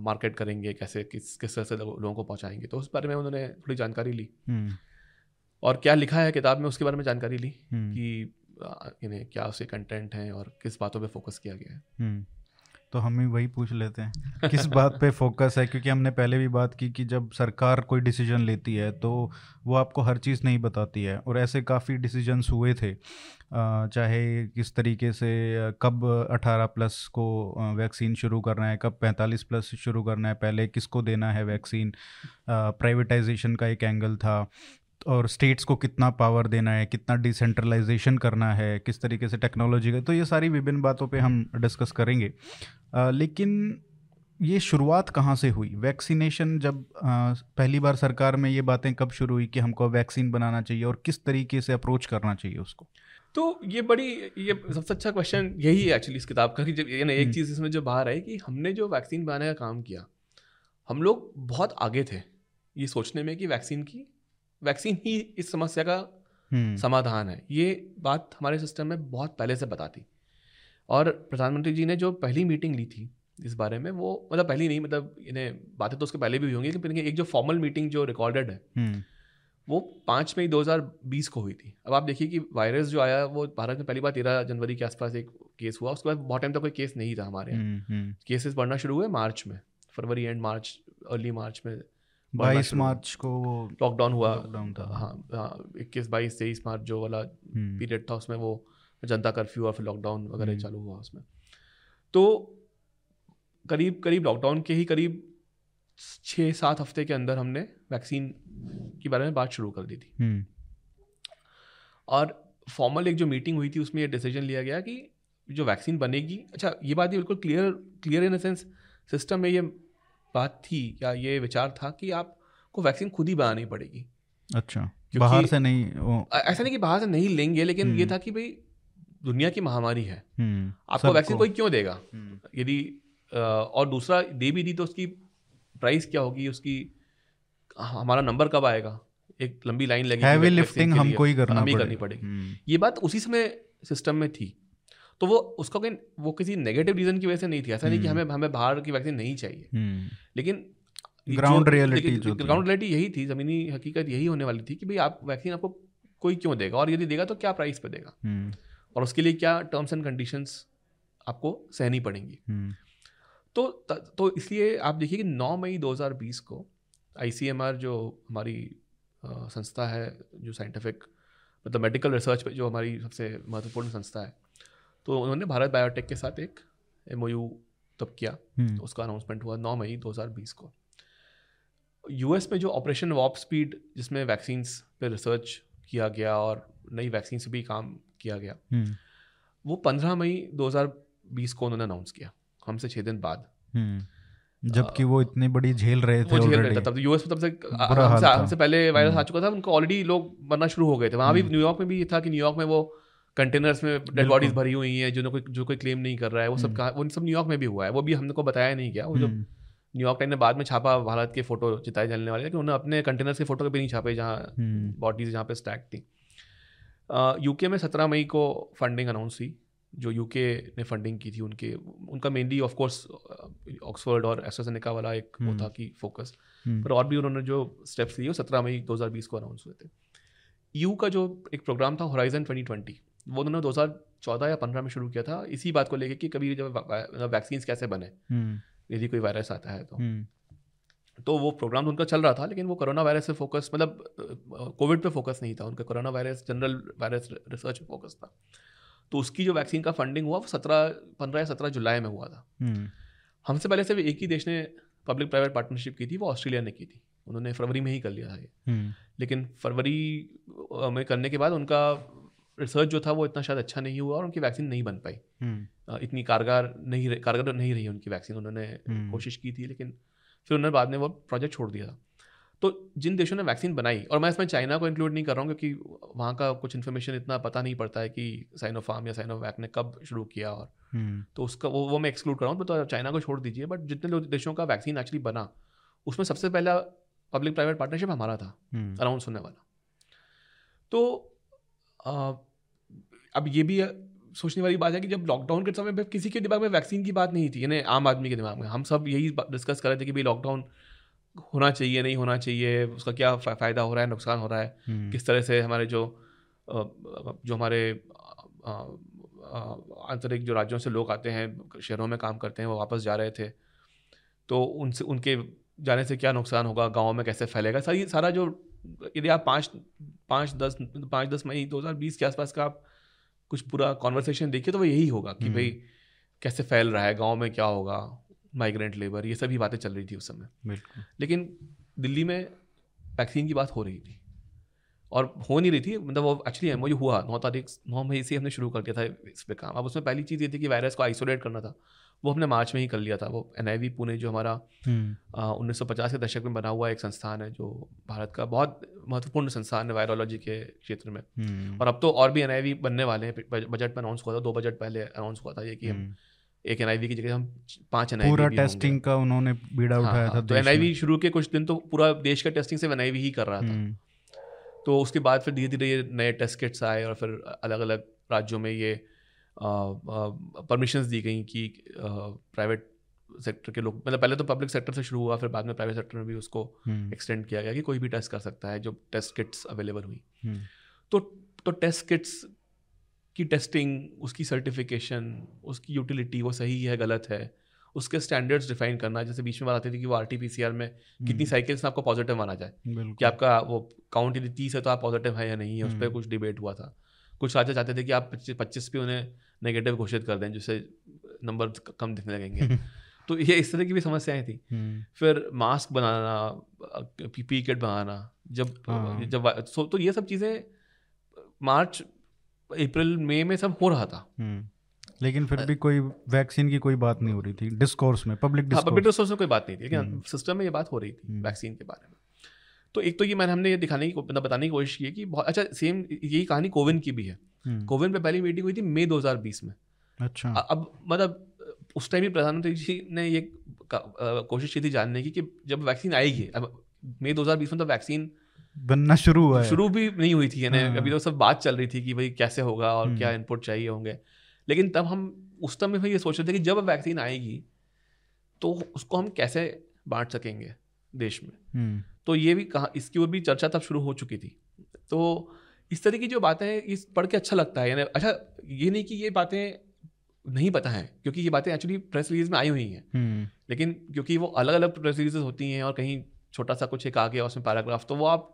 मार्केट करेंगे, कैसे किस तरह से लोगों को पहुंचाएंगे. तो उस बारे में उन्होंने थोड़ी जानकारी ली और क्या लिखा है किताब में उसके बारे में जानकारी ली कि इन्हें क्या उसके कंटेंट हैं और किस बातों पे फोकस किया गया है. तो हम भी वही पूछ लेते हैं किस बात पे फोकस है, क्योंकि हमने पहले भी बात की कि जब सरकार कोई डिसीजन लेती है तो वो आपको हर चीज़ नहीं बताती है, और ऐसे काफ़ी डिसीजंस हुए थे, चाहे किस तरीके से कब 18 प्लस को वैक्सीन शुरू करना है, कब 45 प्लस शुरू करना है, पहले किसको देना है वैक्सीन, प्राइवेटाइजेशन का एक एंगल था, और स्टेट्स को कितना पावर देना है, कितना डिसेंट्रलाइजेशन करना है, किस तरीके से टेक्नोलॉजी का. तो ये सारी विभिन्न बातों पे हम डिस्कस करेंगे. लेकिन ये शुरुआत कहाँ से हुई वैक्सीनेशन, जब पहली बार सरकार में ये बातें कब शुरू हुई कि हमको वैक्सीन बनाना चाहिए और किस तरीके से अप्रोच करना चाहिए उसको. तो ये सबसे अच्छा क्वेश्चन यही है एक्चुअली इस किताब का, कि जब ये ना एक चीज़ इसमें जो बाहर आई कि हमने जो वैक्सीन बनाने का काम किया, हम लोग बहुत आगे थे ये सोचने में कि वैक्सीन ही इस समस्या का समाधान है. ये बात हमारे सिस्टम में बहुत पहले से पता थी, और प्रधानमंत्री जी ने जो पहली मीटिंग ली थी इस बारे में, वो मतलब पहली नहीं, मतलब इन्हें बातें तो उसके पहले भी हुई होंगी, लेकिन एक जो फॉर्मल मीटिंग जो रिकॉर्डेड है वो 5 मई 2020 को हुई थी. अब आप देखिए कि वायरस जो आया वो भारत में पहली बार 13 जनवरी के आसपास एक केस हुआ, उसके बाद बहुत टाइम तक कोई केस नहीं था हमारे यहाँ. केसेस बढ़ना शुरू हुए मार्च में, फरवरी एंड मार्च, अर्ली मार्च में. 22 मार्च को लॉकडाउन हुआ. हाँ, 21, 22, 23 मार्च जो वाला पीरियड था उसमें वो जनता कर्फ्यू और फिर लॉकडाउन वगैरह चालू हुआ उसमें. तो करीब लॉकडाउन के ही करीब 6-7 हफ्ते के अंदर हमने वैक्सीन के बारे में बात शुरू कर दी थी, और फॉर्मल एक जो मीटिंग हुई थी उसमें ये डिसीजन लिया गया कि जो वैक्सीन बनेगी. अच्छा, ये बात ही बिल्कुल clear in the sense system में ये बात थी या ये विचार था कि आपको वैक्सीन खुद ही बनानी पड़ेगी. अच्छा, बाहर से नहीं, ऐसा नहीं कि बाहर से नहीं लेंगे, लेकिन ये था कि भाई दुनिया की महामारी है, आपको वैक्सीन कोई क्यों देगा यदि, और दूसरा दे भी दी तो उसकी प्राइस क्या होगी, उसकी हमारा नंबर कब आएगा, एक लंबी लाइन लगेगी, हैवी लिफ्टिंग हमको ही करनी पड़ेगी. ये बात उसी समय सिस्टम में थी, तो वो उसका वो किसी नेगेटिव रीजन की वजह से नहीं थी. ऐसा नहीं कि हमें बाहर की वैक्सीन नहीं चाहिए, लेकिन ग्राउंड रियलिटी यही थी, ज़मीनी हकीकत यही होने वाली थी कि भाई आप वैक्सीन आपको कोई क्यों देगा, और यदि देगा तो क्या प्राइस पे देगा, और उसके लिए क्या टर्म्स एंड कंडीशंस आपको सहनी पड़ेंगी. तो इसलिए आप देखिए कि 9 मई 2020 को ICMR जो हमारी संस्था है, जो साइंटिफिक मतलब मेडिकल रिसर्च पे जो हमारी सबसे महत्वपूर्ण संस्था है, तो उन्होंने भारत बायोटेक के साथ एक MOU तब किया, तो उसका अनाउंसमेंट हुआ 9 मई 2020 को। यूएस में जो ऑपरेशन वार्प स्पीड, जिसमें वैक्सीन्स पे रिसर्च किया गया और नई वैक्सीन पे भी काम किया गया, वो 15 मई 2020 को उन्होंने अनाउंस किया, हमसे 6 दिन बाद, जबकि वो इतनी बड़ी झेल रहे थे ऑलरेडी। तब यूएस में हमसे पहले वायरस आ चुका था, उनको ऑलरेडी लोग मरना शुरू हो गए थे। वहाँ भी न्यूयॉर्क में भी था कि न्यूयॉर्क में वो कंटेनर्स में डेड बॉडीज भरी हुई हैं, जो कोई क्लेम नहीं कर रहा है, वो सब कहा, वो सब न्यूयॉर्क में भी हुआ है। वो भी हमको बताया नहीं गया। वो जो न्यूयॉर्क टाइम ने बाद में छापा, भारत के फोटो चिताए जलने वाले, लेकिन उन्होंने अपने कंटेनर्स के फोटो कभी नहीं छापे जहाँ बॉडीज जहाँ पे स्टैक थी। यूके में 17 मई को फंडिंग अनाउंस हुई, जो यूके ने फंडिंग की थी। उनका मेनली ऑफ कोर्स ऑक्सफोर्ड और एस्ट्राजेनेका वाला एक वो था कि फोकस, पर और भी उन्होंने जो स्टेप्स लिए वो 17 मई 2020 को अनाउंस हुए थे। यू का जो एक प्रोग्राम था होराइजन 2020, वो उन्होंने 2014 या 15 में शुरू किया था, इसी बात को लेके कि कभी जब वैक्सीन कैसे बने यदि कोई वायरस आता है तो वो प्रोग्राम तो उनका चल रहा था, लेकिन वो कोरोना वायरस से फोकस, मतलब कोविड पे फोकस नहीं था उनका, corona virus general virus research पे फोकस था। तो उसकी जो वैक्सीन का फंडिंग हुआ वो 15 या 17 जुलाई में हुआ था। हमसे पहले सिर्फ एक ही देश ने पब्लिक प्राइवेट पार्टनरशिप की थी, वो ऑस्ट्रेलिया ने की थी। उन्होंने फरवरी में ही कर लिया था ये, लेकिन फरवरी में करने के बाद उनका रिसर्च जो था वो इतना शायद अच्छा नहीं हुआ और उनकी वैक्सीन नहीं बन पाई, इतनी कारगर नहीं रही उनकी वैक्सीन। उन्होंने कोशिश की थी, लेकिन फिर उन्होंने बाद में वो प्रोजेक्ट छोड़ दिया था। तो जिन देशों ने वैक्सीन बनाई, और मैं इसमें चाइना को इंक्लूड नहीं कर रहा हूँ क्योंकि वहाँ का कुछ इन्फॉर्मेशन इतना पता नहीं पड़ता है कि साइनोफार्म या साइनोवैक ने कब शुरू किया, और तो उसका वो मैं एक्सक्लूड कर रहा हूँ, तो चाइना को छोड़ दीजिए। बट जितने देशों का वैक्सीन एक्चुअली बना, उसमें सबसे पहला पब्लिक प्राइवेट पार्टनरशिप हमारा था अनाउंस होने वाला। तो अब ये भी सोचने वाली बात है कि जब लॉकडाउन के समय किसी के दिमाग में वैक्सीन की बात नहीं थी, यानी आम आदमी के दिमाग में। हम सब यही डिस्कस कर रहे थे कि भाई लॉकडाउन होना चाहिए, नहीं होना चाहिए, उसका क्या फ़ायदा हो रहा है, नुकसान हो रहा है, किस तरह से हमारे जो हमारे आंतरिक जो राज्यों से लोग आते हैं, शहरों में काम करते हैं, वो वापस जा रहे थे, तो उनसे उनके जाने से क्या नुकसान होगा, गाँव में कैसे फैलेगा, सारा जो, यदि आप 5-10 मई 2020 के आसपास का आप कुछ पूरा कॉन्वर्सेशन देखिए तो वो यही होगा कि भाई कैसे फैल रहा है, गांव में क्या होगा, माइग्रेंट लेबर, ये सभी बातें चल रही थी उस समय। लेकिन दिल्ली में वैक्सीन की बात हो रही थी और हो नहीं रही थी, मतलब वो एक्चुअली एमओयू हुआ 9 मई से हमने शुरू कर दिया था इस पर काम। अब उसमें पहली चीज़ ये थी कि वायरस को आइसोलेट करना था, वो हमने मार्च में ही कर लिया था। वो NIV पुणे, जो हमारा 1950 के दशक में बना हुआ एक संस्थान है, जो भारत का बहुत महत्वपूर्ण संस्थान है वायरोलॉजी के क्षेत्र में, और अब तो और भी NIV बनने वाले हैं। बजट में अनाउंस हुआ था, 2 बजट पहले अनाउंस हुआ था ये कि हम एक NIV की जगह हम 5 NIV पूरा टेस्टिंग का उन्होंने बीड़ा उठाया था। तो NIV शुरू के कुछ दिन तो पूरा देश का टेस्टिंग सिर्फ NIV ही कर रहा था। तो उसके बाद फिर धीरे धीरे ये नए टेस्ट किट्स आए और फिर अलग अलग राज्यों में ये परमिशंस दी गई कि प्राइवेट सेक्टर के लोग, मतलब पहले तो पब्लिक सेक्टर से शुरू हुआ, फिर बाद में प्राइवेट सेक्टर में भी उसको एक्सटेंड किया गया कि कोई भी टेस्ट कर सकता है, जो टेस्ट किट्स अवेलेबल हुई। तो टेस्ट किट्स की टेस्टिंग, उसकी सर्टिफिकेशन, उसकी यूटिलिटी, वो सही है गलत है, उसके स्टैंडर्ड्स डिफाइन करना। जैसे बीच में बात आती थी कि वो RT-PCR में कितनी साइकिल्स में आपको पॉजिटिव माना जाए, कि आपका वो काउंट यदि 30 है तो आप पॉजिटिव है या नहीं है, उस पर कुछ डिबेट हुआ था। कुछ राज्य चाहते थे कि आप 25 पे उन्हें नेगेटिव घोषित कर दें, जिससे नंबर कम दिखने लगेंगे। तो ये इस तरह की भी समस्याएं थी। फिर मास्क बनाना, पीपीई किट बनाना, जब तो ये सब चीज़ें मार्च अप्रैल मई में सब हो रहा था, लेकिन फिर भी कोई वैक्सीन की कोई बात नहीं हो रही थी डिस्कोर्स में, पब्लिक डिस्कोर्स में कोई बात नहीं थी, लेकिन सिस्टम में ये बात हो रही थी वैक्सीन के बारे में। तो एक तो ये हमने ये दिखाने की, बताने की कोशिश की है कि बहुत अच्छा, सेम यही कहानी कोविन की भी है। कोविन पे पहली मीटिंग हुई थी मई 2020 में। अच्छा, अब मतलब उस टाइम ही प्रधानमंत्री जी ने ये कोशिश की थी जानने की कि जब वैक्सीन आएगी। अब मई 2020 में तो वैक्सीन बनना शुरू हुआ, शुरू भी नहीं हुई थी, यानी अभी तो सब बात चल रही थी कि भाई कैसे होगा और क्या इनपुट चाहिए होंगे। लेकिन तब हम उस टाइम में ये सोच रहे थे कि जब वैक्सीन आएगी तो उसको हम कैसे बांट सकेंगे देश में। तो ये भी कहा, इसकी वो भी चर्चा तब शुरू हो चुकी थी। तो इस तरह की जो बातें हैं, इस पढ़ के अच्छा लगता है। यानी अच्छा, ये नहीं कि ये बातें नहीं पता है, क्योंकि ये बातें एक्चुअली प्रेस रिलीज में आई हुई हैं, लेकिन क्योंकि वो अलग अलग प्रेस रिलीजेस होती हैं और कहीं छोटा सा कुछ एक आ गया उसमें पैराग्राफ, तो वो आप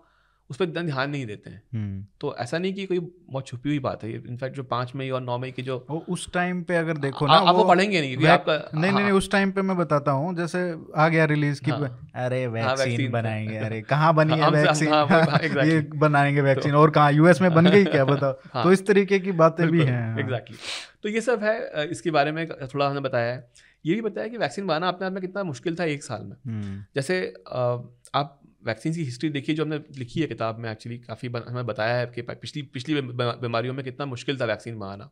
उस पर इतना ध्यान नहीं देते हैं. तो ऐसा नहीं कि कोई बहुत छुपी हुई बात है. इनफैक्ट जो 5 मई और 9 मई की जो उस टाइम पे अगर देखो ना आप वो पढ़ेंगे नहीं क्योंकि आपका नहीं उस टाइम पे मैं बताता हूँ जैसे आ गया रिलीज की अरे वैक्सीन बनाएंगे, अरे कहाँ बनी है वैक्सीन, ये बनाएंगे वैक्सीन और कहाँ यूएस में बन गई क्या बताओ. तो इस तरीके की बातें भी हैं. एग्जैक्टली. तो ये सब है, इसके बारे में थोड़ा हमने बताया है. ये भी बताया कि वैक्सीन बनाना अपने आप में कितना मुश्किल था 1 साल में. जैसे आप वैक्सीन की हिस्ट्री देखिए जो हमने लिखी है किताब में, एक्चुअली काफ़ी हमें बताया है कि पिछली बीमारियों में कितना मुश्किल था वैक्सीन बनाना.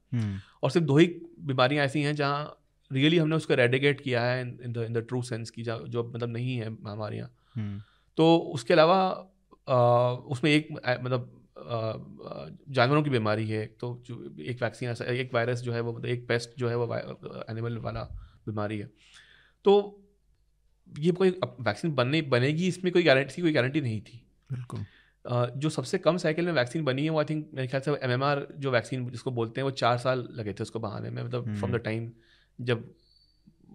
और सिर्फ 2 ही बीमारियां ऐसी हैं जहाँ रियली हमने उसको रेडिकेट किया है इन द ट्रू सेंस की, जो मतलब नहीं है हमारे यहाँ. तो उसके अलावा उसमें एक मतलब जानवरों की बीमारी है, तो एक वैक्सीन एक वायरस जो है वो एक पेस्ट जो है वो एनिमल वाला बीमारी है. तो ये कोई वैक्सीन बनेगी इसमें कोई गारंटी नहीं थी. बिल्कुल. जो सबसे कम साइकिल में वैक्सीन बनी है वो आई थिंक मेरे ख्याल से MMR जो वैक्सीन जिसको बोलते हैं वो 4 साल लगे थे उसको बनाने में, मतलब फ्रॉम द टाइम जब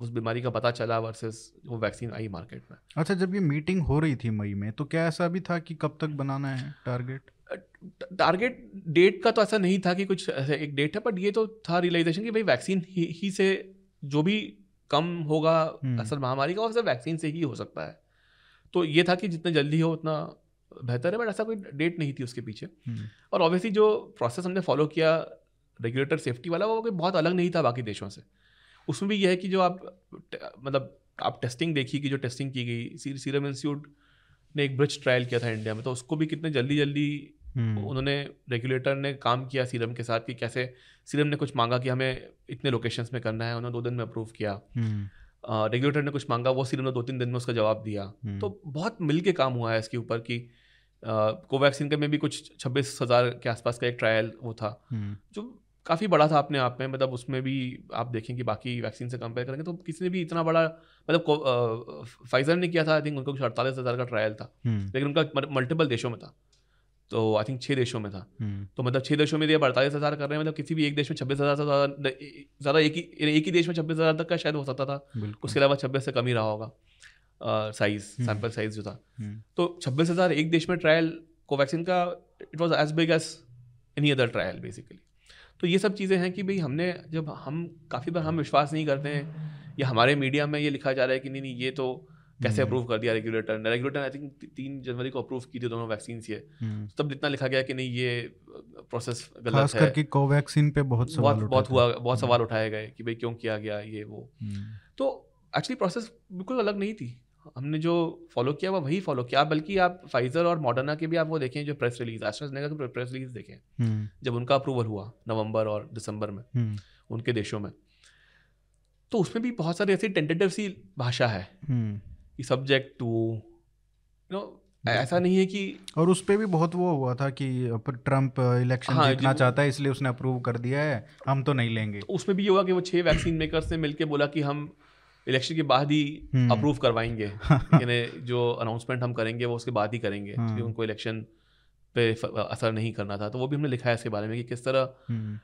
उस बीमारी का पता चला वर्सेस वो वैक्सीन आई मार्केट में. अच्छा, जब ये मीटिंग हो रही थी मई में तो क्या ऐसा भी था कि कब तक बनाना है टारगेट डेट का? तो ऐसा नहीं था कि कुछ ऐसा एक डेट है, बट ये तो था रियलाइजेशन कि भाई वैक्सीन ही से जो भी कम होगा असर महामारी का वो वैक्सीन से ही हो सकता है. तो ये था कि जितना जल्दी हो उतना बेहतर है, बट ऐसा कोई डेट नहीं थी उसके पीछे. और ऑब्वियसली जो प्रोसेस हमने फॉलो किया रेगुलेटर सेफ्टी वाला वो कोई बहुत अलग नहीं था बाकी देशों से. उसमें भी यह है कि जो आप मतलब आप टेस्टिंग देखी कि जो टेस्टिंग की गई, सीरम इंस्टीट्यूट ने एक ब्रिज ट्रायल किया था इंडिया में, तो उसको भी कितने जल्दी उन्होंने रेगुलेटर ने काम किया सीरम के साथ कि कैसे सीरम ने कुछ मांगा कि हमें इतने लोकेशंस में करना है, उन्होंने 2 दिन में अप्रूव किया. रेगुलेटर ने कुछ मांगा वो सीरम ने 2-3 दिन में उसका जवाब दिया. तो बहुत मिल के काम हुआ है इसके ऊपर कि कोवैक्सीन के में भी कुछ 26,000 के आसपास का एक ट्रायल वो था जो काफ़ी बड़ा था अपने आप में. मतलब उसमें भी आप देखें कि बाकी वैक्सीन से कंपेयर करेंगे तो किसी ने भी इतना बड़ा मतलब फाइजर ने किया था आई थिंक उनका कुछ 48,000 का ट्रायल था, लेकिन उनका मल्टीपल देशों में था. तो आई थिंक 6 देशों में था. तो मतलब 6 देशों में 48,000 कर रहे हैं, मतलब किसी भी एक देश में 26,000 से ज़्यादा एक ही देश में 26,000 तक का शायद हो सकता था. उसके अलावा 26 से कम ही रहा होगा सैम्पल साइज जो था. तो 26,000 एक देश में ट्रायल कोवैक्सीन का, it was as big as any other trial basically. तो ये सब चीज़ें हैं कि भाई हमने जब हम काफ़ी बार हम विश्वास नहीं करते हैं या हमारे मीडिया में ये लिखा जा रहा है कि नहीं ये तो कैसे अप्रूव कर दिया रेगुलेटर ने आई थिंक 3 जनवरी को अप्रूव की थी दोनों वैक्सीन ये. तब इतना लिखा गया कि नहीं ये प्रोसेस गलत है, खासकर कोवैक्सीन पे बहुत सवाल उठाए गए कि भाई क्यों किया गया ये वो. तो एक्चुअली प्रोसेस बिल्कुल अलग नहीं थी, हमने जो फॉलो किया वो वही फॉलो किया. बल्कि आप फाइजर और मॉडर्ना के भी आप वो देखें जो प्रेस रिलीज, एस्ट्राजेनेका की प्रेस रिलीज देखें जब उनका अप्रूवल हुआ नवंबर और दिसंबर में उनके देशों में, तो उसमें भी बहुत सारी ऐसी टेंटेटिव सी भाषा है कि सब्जेक्ट टू यू नो, ऐसा नहीं है कि. और उस पर भी बहुत वो हुआ था कि ट्रम्प इलेक्शन जीतना चाहता है इसलिए उसने अप्रूव कर दिया है, हम तो नहीं लेंगे. उसमें भी ये हुआ कि वो 6 वैक्सीन मेकर्स ने मिलकर बोला कि हम इलेक्शन के बाद ही अप्रूव करवाएंगे, यानी जो अनाउंसमेंट हम करेंगे वो उसके बाद ही करेंगे क्योंकि उनको इलेक्शन पे असर नहीं करना था. तो वो भी हमने लिखा है इसके बारे में कि किस तरह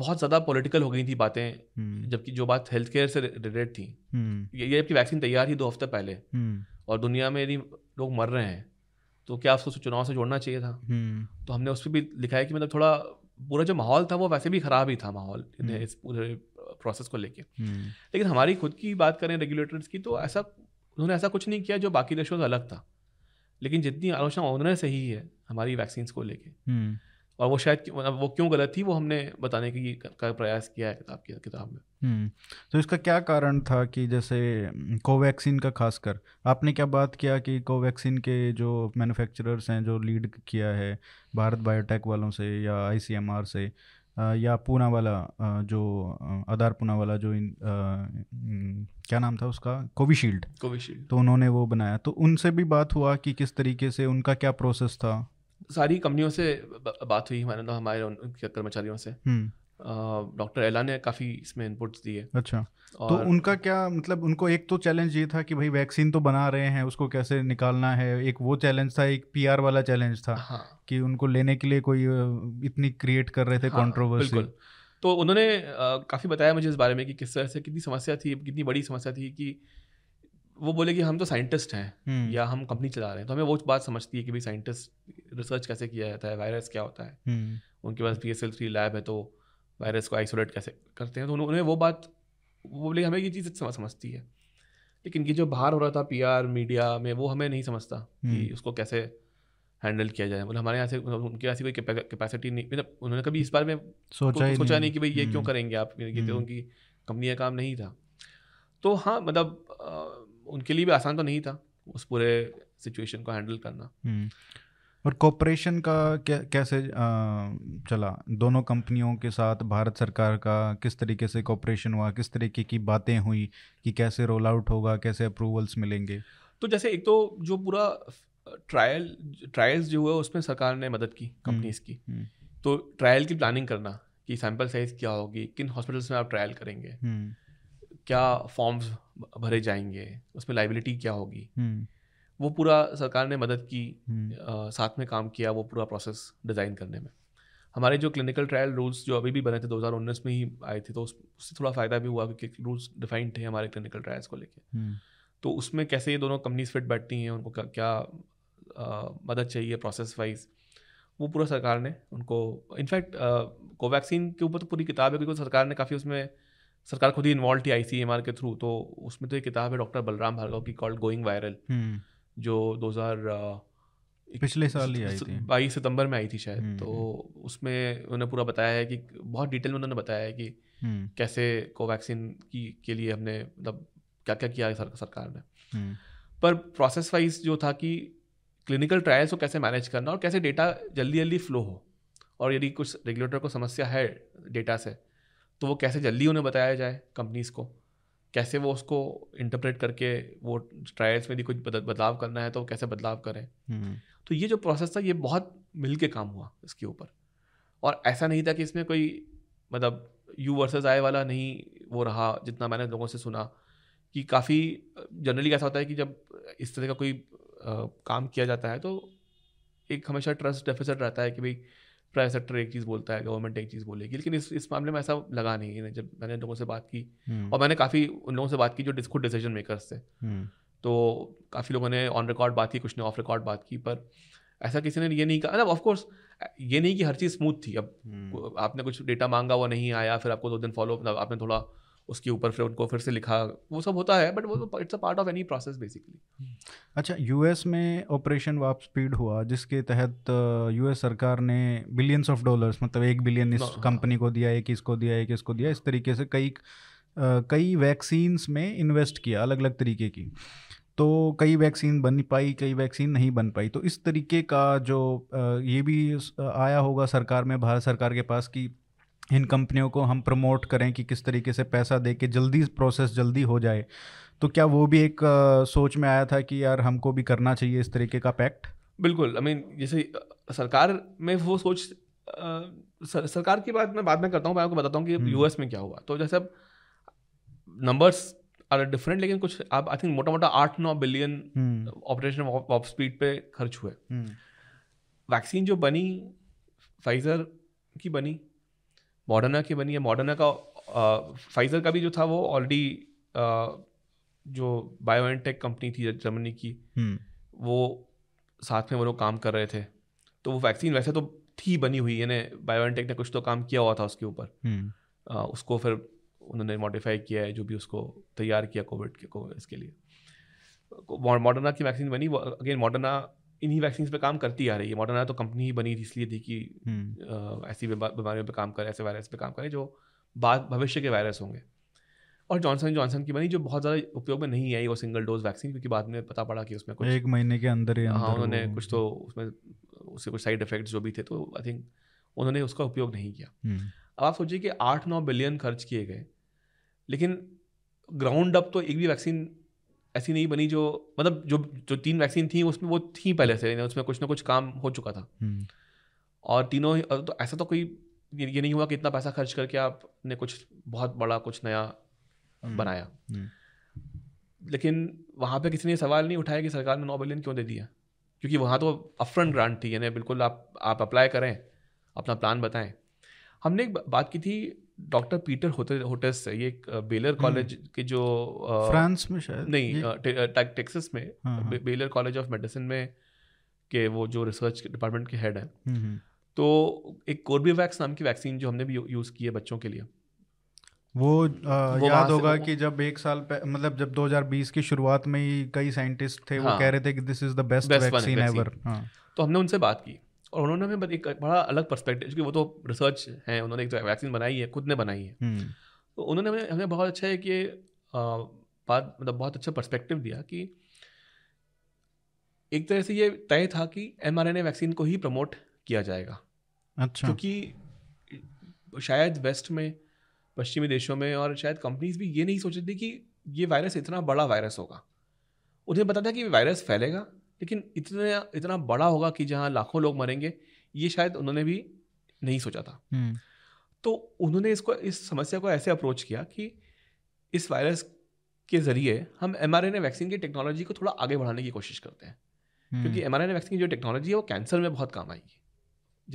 बहुत ज़्यादा पॉलिटिकल हो गई थी बातें, जबकि जो बात हेल्थ केयर से रिलेटेड थी ये आपकी वैक्सीन तैयार ही 2 हफ्ते पहले और दुनिया में यदि लोग मर रहे हैं तो क्या आप उसको चुनाव से जोड़ना चाहिए था? तो हमने उस पर भी लिखा है कि मतलब थोड़ा पूरा जो माहौल था वो वैसे भी ख़राब ही था माहौल इस पूरे प्रोसेस को लेके. लेकिन हमारी खुद की बात करें रेगुलेटर्स की तो ऐसा उन्होंने ऐसा कुछ नहीं किया जो बाकी देशों से अलग था, लेकिन जितनी आलोचना उन्होंने सही है हमारी वैक्सीन को लेके और वो शायद वो क्यों गलत थी वो हमने बताने की का प्रयास किया है किताब में. तो इसका क्या कारण था कि जैसे कोवैक्सीन का खासकर आपने क्या बात किया कि कोवैक्सीन के जो मैन्युफैक्चरर्स हैं जो लीड किया है भारत बायोटेक वालों से या ICMR से या पूना वाला जो आधार पूना वाला जो क्या नाम था उसका कोविशील्ड, तो उन्होंने वो बनाया, तो उनसे भी बात हुआ कि किस तरीके से उनका क्या प्रोसेस था? सारी कंपनियों से बात हुई हमारे कर्मचारियों से. डॉक्टर एला ने काफ़ी इसमें इनपुट्स दिए. अच्छा, तो उनका क्या मतलब उनको एक तो चैलेंज ये था कि भाई वैक्सीन तो बना रहे हैं उसको कैसे निकालना है, एक वो चैलेंज था, एक PR वाला चैलेंज था. हाँ. कि उनको लेने के लिए कोई इतनी क्रिएट कर रहे थे कंट्रोवर्सी. बिल्कुल. तो उन्होंने काफ़ी बताया मुझे इस बारे में कि किस तरह से कितनी बड़ी समस्या थी कि वो बोले कि हम तो साइंटिस्ट हैं या हम कंपनी चला रहे हैं, तो हमें वो बात समझती है कि भाई साइंटिस्ट रिसर्च कैसे किया जाता है, वायरस क्या होता है, उनके पास PSL 3 लैब है तो वायरस को आइसोलेट कैसे करते हैं, तो उन्होंने वो बात, वो बोले हमें ये चीज़ समझती है। लेकिन ये जो बाहर हो रहा था PR मीडिया में, वो हमें नहीं समझता कि उसको कैसे हैंडल किया जाए। मतलब हमारे यहाँ से उनके ऐसी कोई कैपेसिटी नहीं, मतलब उन्होंने कभी इस बारे में सोचा नहीं कि भाई ये क्यों करेंगे आप, ये तो उनकी कंपनी का काम नहीं था। तो हाँ, मतलब उनके लिए भी आसान तो नहीं था उस पूरे सिचुएशन को हैंडल करना। और कॉर्पोरेशन का कैसे चला, दोनों कंपनियों के साथ भारत सरकार का किस तरीके से कॉर्पोरेशन हुआ, किस तरीके की बातें हुई कि कैसे रोल आउट होगा, कैसे अप्रूवल्स मिलेंगे? तो जैसे एक तो जो पूरा ट्रायल्स जो हुआ उसमें सरकार ने मदद की कंपनीज की। तो ट्रायल की प्लानिंग करना कि सैंपल साइज क्या होगी, किन हॉस्पिटल्स में आप ट्रायल करेंगे, क्या फॉर्म्स भरे जाएंगे, उसमें लाइबिलिटी क्या होगी, वो पूरा सरकार ने मदद की, साथ में काम किया वो पूरा प्रोसेस डिज़ाइन करने में। हमारे जो क्लिनिकल ट्रायल रूल्स जो अभी भी बने थे 2019 में ही आए थे, तो उससे थोड़ा फ़ायदा भी हुआ क्योंकि रूल्स डिफाइंड थे हमारे क्लिनिकल ट्रायल्स को लेके। तो उसमें कैसे ये दोनों कंपनीज फिट बैठती हैं, उनको क्या मदद चाहिए प्रोसेस वाइज, वो पूरा सरकार ने उनको, इनफैक्ट कोवैक्सीन के ऊपर तो पूरी किताब है क्योंकि सरकार ने काफ़ी उसमें, सरकार खुद ही इन्वॉल्व थी ICMR के थ्रू। तो उसमें तो एक किताब है डॉक्टर बलराम भार्गव की कॉल्ड गोइंग वायरल, जो 22 सितंबर में आई थी शायद। तो उसमें उन्होंने पूरा बताया है कि बहुत डिटेल में उन्होंने बताया है कि कैसे कोवैक्सीन के लिए हमने मतलब क्या क्या किया सरकार ने। पर प्रोसेस वाइज जो था कि क्लिनिकल ट्रायल्स को कैसे मैनेज करना और कैसे डेटा जल्दी जल्दी फ्लो हो, और यदि कुछ रेगुलेटर को समस्या है डेटा से तो वो कैसे जल्दी उन्हें बताया जाए कंपनीज़ को, कैसे वो उसको इंटरप्रेट करके वो ट्रायल्स में भी कुछ बदलाव करना है तो वो कैसे बदलाव करें। तो ये जो प्रोसेस था ये बहुत मिलके काम हुआ इसके ऊपर, और ऐसा नहीं था कि इसमें कोई मतलब यू वर्सेस आई वाला नहीं वो रहा। जितना मैंने लोगों से सुना कि काफ़ी जनरली ऐसा होता है कि जब इस तरह का कोई काम किया जाता है तो एक हमेशा ट्रस्ट डेफिसिट रहता है कि भाई प्राइवेट सेक्टर एक चीज़ बोलता है, गवर्नमेंट एक चीज़ बोलेगी। लेकिन इस मामले में ऐसा लगा नहीं है। जब मैंने लोगों से बात की, और मैंने काफ़ी उन लोगों से बात की जो खुद डिसीजन मेकर्स थे, तो काफ़ी लोगों ने ऑन रिकॉर्ड बात की, कुछ ने ऑफ रिकॉर्ड बात की, पर ऐसा किसी ने ये नहीं कहा। मतलब ऑफकोर्स ये नहीं कि हर चीज़ स्मूथ थी। अब आपने कुछ डेटा मांगा, वो नहीं आया, फिर आपको 2 दिन फॉलो अप, आपने थोड़ा उसके ऊपर फिर उनको फिर से लिखा, वो सब होता है, बट वो it's a part of any process basically. अच्छा, US में ऑपरेशन वार्प स्पीड हुआ जिसके तहत US सरकार ने बिलियंस ऑफ डॉलर्स, मतलब 1 बिलियन इस कंपनी को दिया, एक इसको दिया, एक इसको दिया, इस तरीके से कई वैक्सीन्स में इन्वेस्ट किया अलग अलग तरीके की। तो कई वैक्सीन बन पाई, कई वैक्सीन नहीं बन पाई। तो इस तरीके का जो ये भी आया होगा सरकार में, भारत सरकार के पास, कि इन कंपनियों को हम प्रमोट करें कि किस तरीके से पैसा दे के जल्दी प्रोसेस जल्दी हो जाए। तो क्या वो भी एक सोच में आया था कि यार हमको भी करना चाहिए इस तरीके का पैक्ट? बिल्कुल। I mean, जैसे सरकार में वो सोच, सरकार की बात मैं बाद में करता हूँ, मैं आपको बताता हूँ कि US में क्या हुआ। तो जैसे अब नंबर्स आर डिफरेंट, लेकिन कुछ आप आई थिंक मोटा मोटा 8-9 बिलियन ऑपरेशन वार्प स्पीड पे खर्च हुए। वैक्सीन जो बनी फाइजर की बनी, मॉडर्ना की बनी है। मॉडर्ना का फाइजर का भी जो था वो ऑलरेडी जो बायोएनटेक कंपनी थी जर्मनी की, वो साथ में वो लोग काम कर रहे थे। तो वो वैक्सीन वैसे तो थी बनी हुई, यानी बायोएनटेक ने कुछ तो काम किया हुआ था उसके ऊपर, उसको फिर उन्होंने मॉडिफाई किया है, जो भी उसको तैयार किया कोविड के इसके लिए। मॉडर्ना की वैक्सीन बनी, अगेन मॉडर्ना इन्हीं वैक्सीन्स पे काम करती आ रही है। मॉडर्ना तो कंपनी ही बनी थी इसलिए थी कि ऐसी बीमारियों पे काम करे, ऐसे वायरस पे काम करे जो बाद भविष्य के वायरस होंगे। और जॉनसन जॉनसन की बनी जो बहुत ज़्यादा उपयोग में नहीं आई, वो सिंगल डोज वैक्सीन, क्योंकि बाद में पता पड़ा कि उसमें कुछ 1 महीने के अंदर ही, हाँ, उन्होंने कुछ तो उसमें उसके कुछ साइड इफेक्ट्स जो भी थे, तो आई थिंक उन्होंने उसका उपयोग नहीं किया। अब आप सोचिए कि 8-9 बिलियन खर्च किए गए, लेकिन ग्राउंड अप तो एक भी वैक्सीन ऐसी नहीं बनी जो मतलब जो 3 वैक्सीन थी उसमें वो थी पहले से, उसमें कुछ ना कुछ काम हो चुका था। और तीनों, तो ऐसा तो कोई ये नहीं हुआ कि इतना पैसा खर्च करके आपने कुछ बहुत बड़ा कुछ नया बनाया। लेकिन वहाँ पे किसी ने सवाल नहीं उठाया कि सरकार ने 9 बिलियन क्यों दे दिया, क्योंकि वहाँ तो अपफ्रंट ग्रांट थी, यानी बिल्कुल आप अप्लाई करें, अपना प्लान बताएं। हमने एक बात की थी डॉक्टर पीटर होटेज से, ये बेलर कॉलेज के जो फ्रांस में शायद नहीं टेक्सास में बेलर कॉलेज ऑफ मेडिसिन में के वो जो रिसर्च डिपार्टमेंट के हेड हैं, तो एक कोर्बेवैक्स नाम की वैक्सीन जो हमने भी यूज़ की है बच्चों के लिए, वो याद होगा कि जब एक साल मतलब जब 2020 की शुरुआत में ही कई साइंटिस्ट थे वो कह रहे थे कि this is the best vaccine ever, तो हमने उनसे बात की और उन्होंने हमें एक बड़ा अलग पर्सपेक्टिव, क्योंकि वो तो रिसर्च है, उन्होंने एक तो वैक्सीन बनाई है, खुद ने बनाई है, तो उन्होंने हमें बहुत अच्छा है कि बात मतलब बहुत अच्छा पर्सपेक्टिव दिया कि एक तरह से ये तय था कि mRNA वैक्सीन को ही प्रमोट किया जाएगा। अच्छा, क्योंकि शायद वेस्ट में, पश्चिमी देशों में, और शायद कंपनीज भी ये नहीं सोचती थी कि ये वायरस इतना बड़ा वायरस होगा। उन्हें पता था कि वायरस फैलेगा लेकिन इतना बड़ा होगा कि जहाँ लाखों लोग मरेंगे, ये शायद उन्होंने भी नहीं सोचा था। तो उन्होंने इस समस्या को ऐसे अप्रोच किया कि इस वायरस के ज़रिए हम mRNA वैक्सीन की टेक्नोलॉजी को थोड़ा आगे बढ़ाने की कोशिश करते हैं, क्योंकि mRNA वैक्सीन की जो टेक्नोलॉजी है वो कैंसर में बहुत काम आएगी।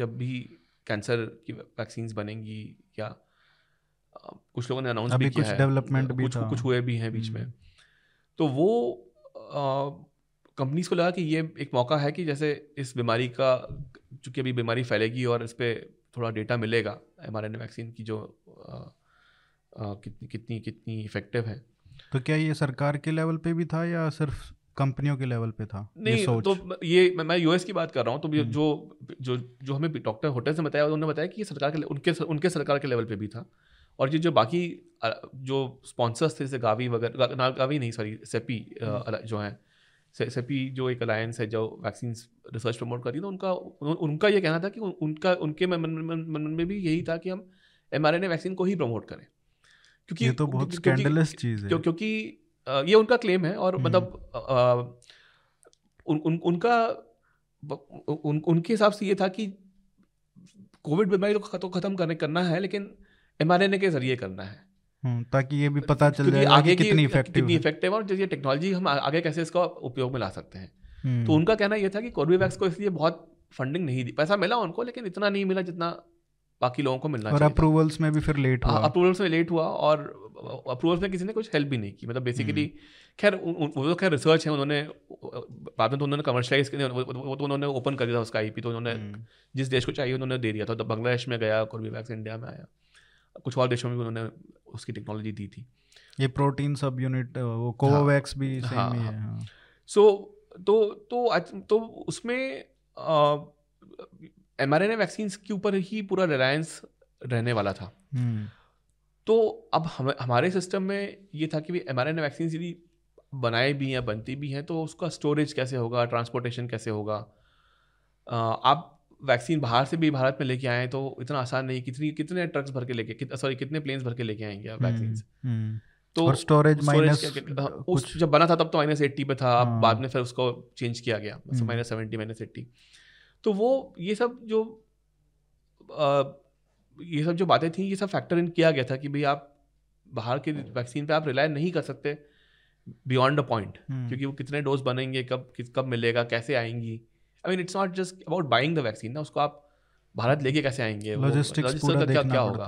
जब भी कैंसर की वैक्सीन बनेंगी, या कुछ लोगों ने अनाउंस भी किया है, डेवलपमेंट भी कुछ हुए भी हैं बीच में, तो वो कंपनीज को लगा कि ये एक मौका है कि जैसे इस बीमारी का, चूँकि अभी बीमारी फैलेगी और इस पर थोड़ा डेटा मिलेगा mRNA वैक्सीन की जो कितनी इफेक्टिव है। तो क्या ये सरकार के लेवल पे भी था या सिर्फ कंपनियों के लेवल पे था? नहीं ये सोच? तो ये मैं यूएस की बात कर रहा हूँ, तो जो जो जो हमें डॉक्टर होटल से बताया, उन्होंने बताया कि ये सरकार के उनके सरकार के लेवल पे भी था, और ये जो बाकी जो स्पॉन्सर्स थे जैसे गावी वगैरह, गावी नहीं सॉरी सेपी जो है, सेपी जो एक अलायंस है जो वैक्सीन रिसर्च प्रमोट कर रही है, तो उनका ये कहना था कि उनके मन में भी यही था कि हम mRNA वैक्सीन को ही प्रमोट करें, क्योंकि ये तो बहुत स्कैंडलस चीज़ है, क्योंकि ये उनका क्लेम है। और मतलब उनके हिसाब से ये था कि कोविड बीमारी तो ख़त्म करना है, लेकिन mRNA के जरिए करना है, ताकि ये भी पता चल जाए आगे कितनी इफेक्टिव है और जैसे टेक्नोलॉजी हम आगे कैसे इसका उपयोग में ला सकते हैं। तो उनका कहना यह था कि कोर्बेवैक्स को इसलिए बहुत फंडिंग नहीं दी, पैसा मिला उनको लेकिन इतना नहीं मिला जितना बाकी लोगों को मिलना चाहिए, और अप्रूवल्स में भी फिर लेट हुआ और अप्रूवल्स में किसी ने कुछ हेल्प भी नहीं की। मतलब बेसिकली खैर वो तो खैर रिसर्च है, उन्होंने बाद में तो उन्होंने कमर्शलाइज किया, वो तो उन्होंने ओपन कर दिया उसका आईपी, तो उन्होंने जिस देश को चाहिए उन्होंने दे दिया था। तो बांग्लादेश में गया कोर्बेवैक्स, इंडिया में आया, कुछ और देशों में भी उन्होंने उसकी टेक्नोलॉजी दी थी, ये प्रोटीन सब यूनिट वो कोवैक्स भी सेम ही है। सो तो उसमें mRNA वैक्सीन्स के ऊपर ही पूरा रिलायंस रहने वाला था। तो अब हमारे सिस्टम में ये था कि mRNA वैक्सीन्स यदि बनाए भी हैं, बनती भी हैं, तो उसका स्टोरेज कैसे होगा, ट्रांसपोर्टेशन कैसे होगा। आप वैक्सीन बाहर से भी भारत में लेके आएँ तो इतना आसान नहीं, कितने ट्रक्स भर के लेके, सॉरी कितने प्लेन्स भर के लेके आएंगे आप वैक्सीन। तो और स्टोरेज माइनस, जब बना था तब तो -80 पे था, बाद में फिर उसको चेंज किया गया -70 -80। तो वो ये सब जो बातें थी, ये सब फैक्टर इन किया गया था कि भाई आप बाहर के वैक्सीन पे आप रिलाय नहीं कर सकते बियॉन्ड अ पॉइंट, क्योंकि वो कितने डोज बनेंगे, कब मिलेगा, कैसे आएंगी। I mean it's not just about buying the vaccine ना, उसको आप भारत लेके कैसे आएंगे, लॉजिस्टिक्स पूरा देखना होगा,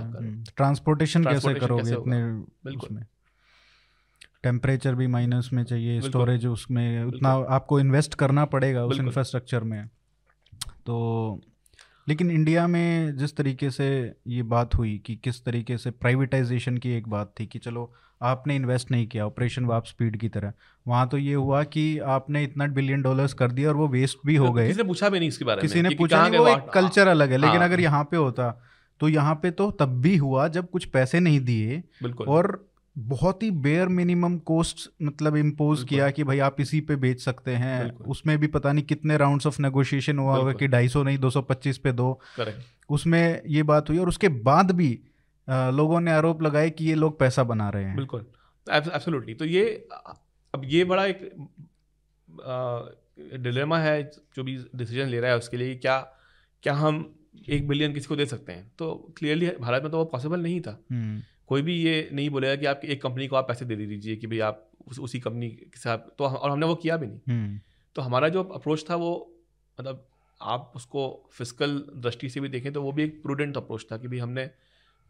ट्रांसपोर्टेशन कैसे करोगे इतने, बिल्कुल टेम्परेचर भी माइनस में चाहिए, स्टोरेज उसमें उतना आपको इन्वेस्ट करना पड़ेगा उस इंफ्रास्ट्रक्चर में। तो लेकिन इंडिया में जिस तरीके से ये बात हुई कि किस तरीके से प्राइवेटाइजेशन की एक बात थी कि चलो आपने इन्वेस्ट नहीं किया, ऑपरेशन वार्प स्पीड की तरह, वहाँ तो ये हुआ कि आपने इतना $1 बिलियन कर दिया और वो वेस्ट भी हो गए, किसी ने पूछा भी नहीं इसके बारे में, किसी ने पूछा नहीं, वो एक कल्चर अलग है। लेकिन अगर यहाँ पे होता तो यहाँ पे तो तब भी हुआ जब कुछ पैसे नहीं दिए और बहुत ही बेयर मिनिमम कॉस्ट मतलब इम्पोज किया कि भाई आप इसी पे बेच सकते हैं, उसमें भी पता नहीं कितने राउंड्स ऑफ नेगोशिएशन हुआ होगा कि 250 नहीं 225 पे दो, उसमें ये बात हुई। और उसके बाद भी लोगों ने आरोप लगाए कि ये लोग पैसा बना रहे हैं। बिल्कुल एब्सोल्युटली। तो ये अब ये बड़ा एक डिलेमा है जो भी डिसीजन ले रहा है उसके लिए, क्या हम $1 बिलियन किसी को दे सकते हैं। तो क्लियरली भारत में तो वो पॉसिबल नहीं था, कोई भी ये नहीं बोलेगा कि आप एक कंपनी को आप पैसे दे दीजिए कि भाई आप उसी कंपनी के साथ, तो और हमने वो किया भी नहीं। तो हमारा जो अप्रोच था वो मतलब आप उसको फिस्कल दृष्टि से भी देखें तो वो भी एक प्रूडेंट अप्रोच था कि भाई हमने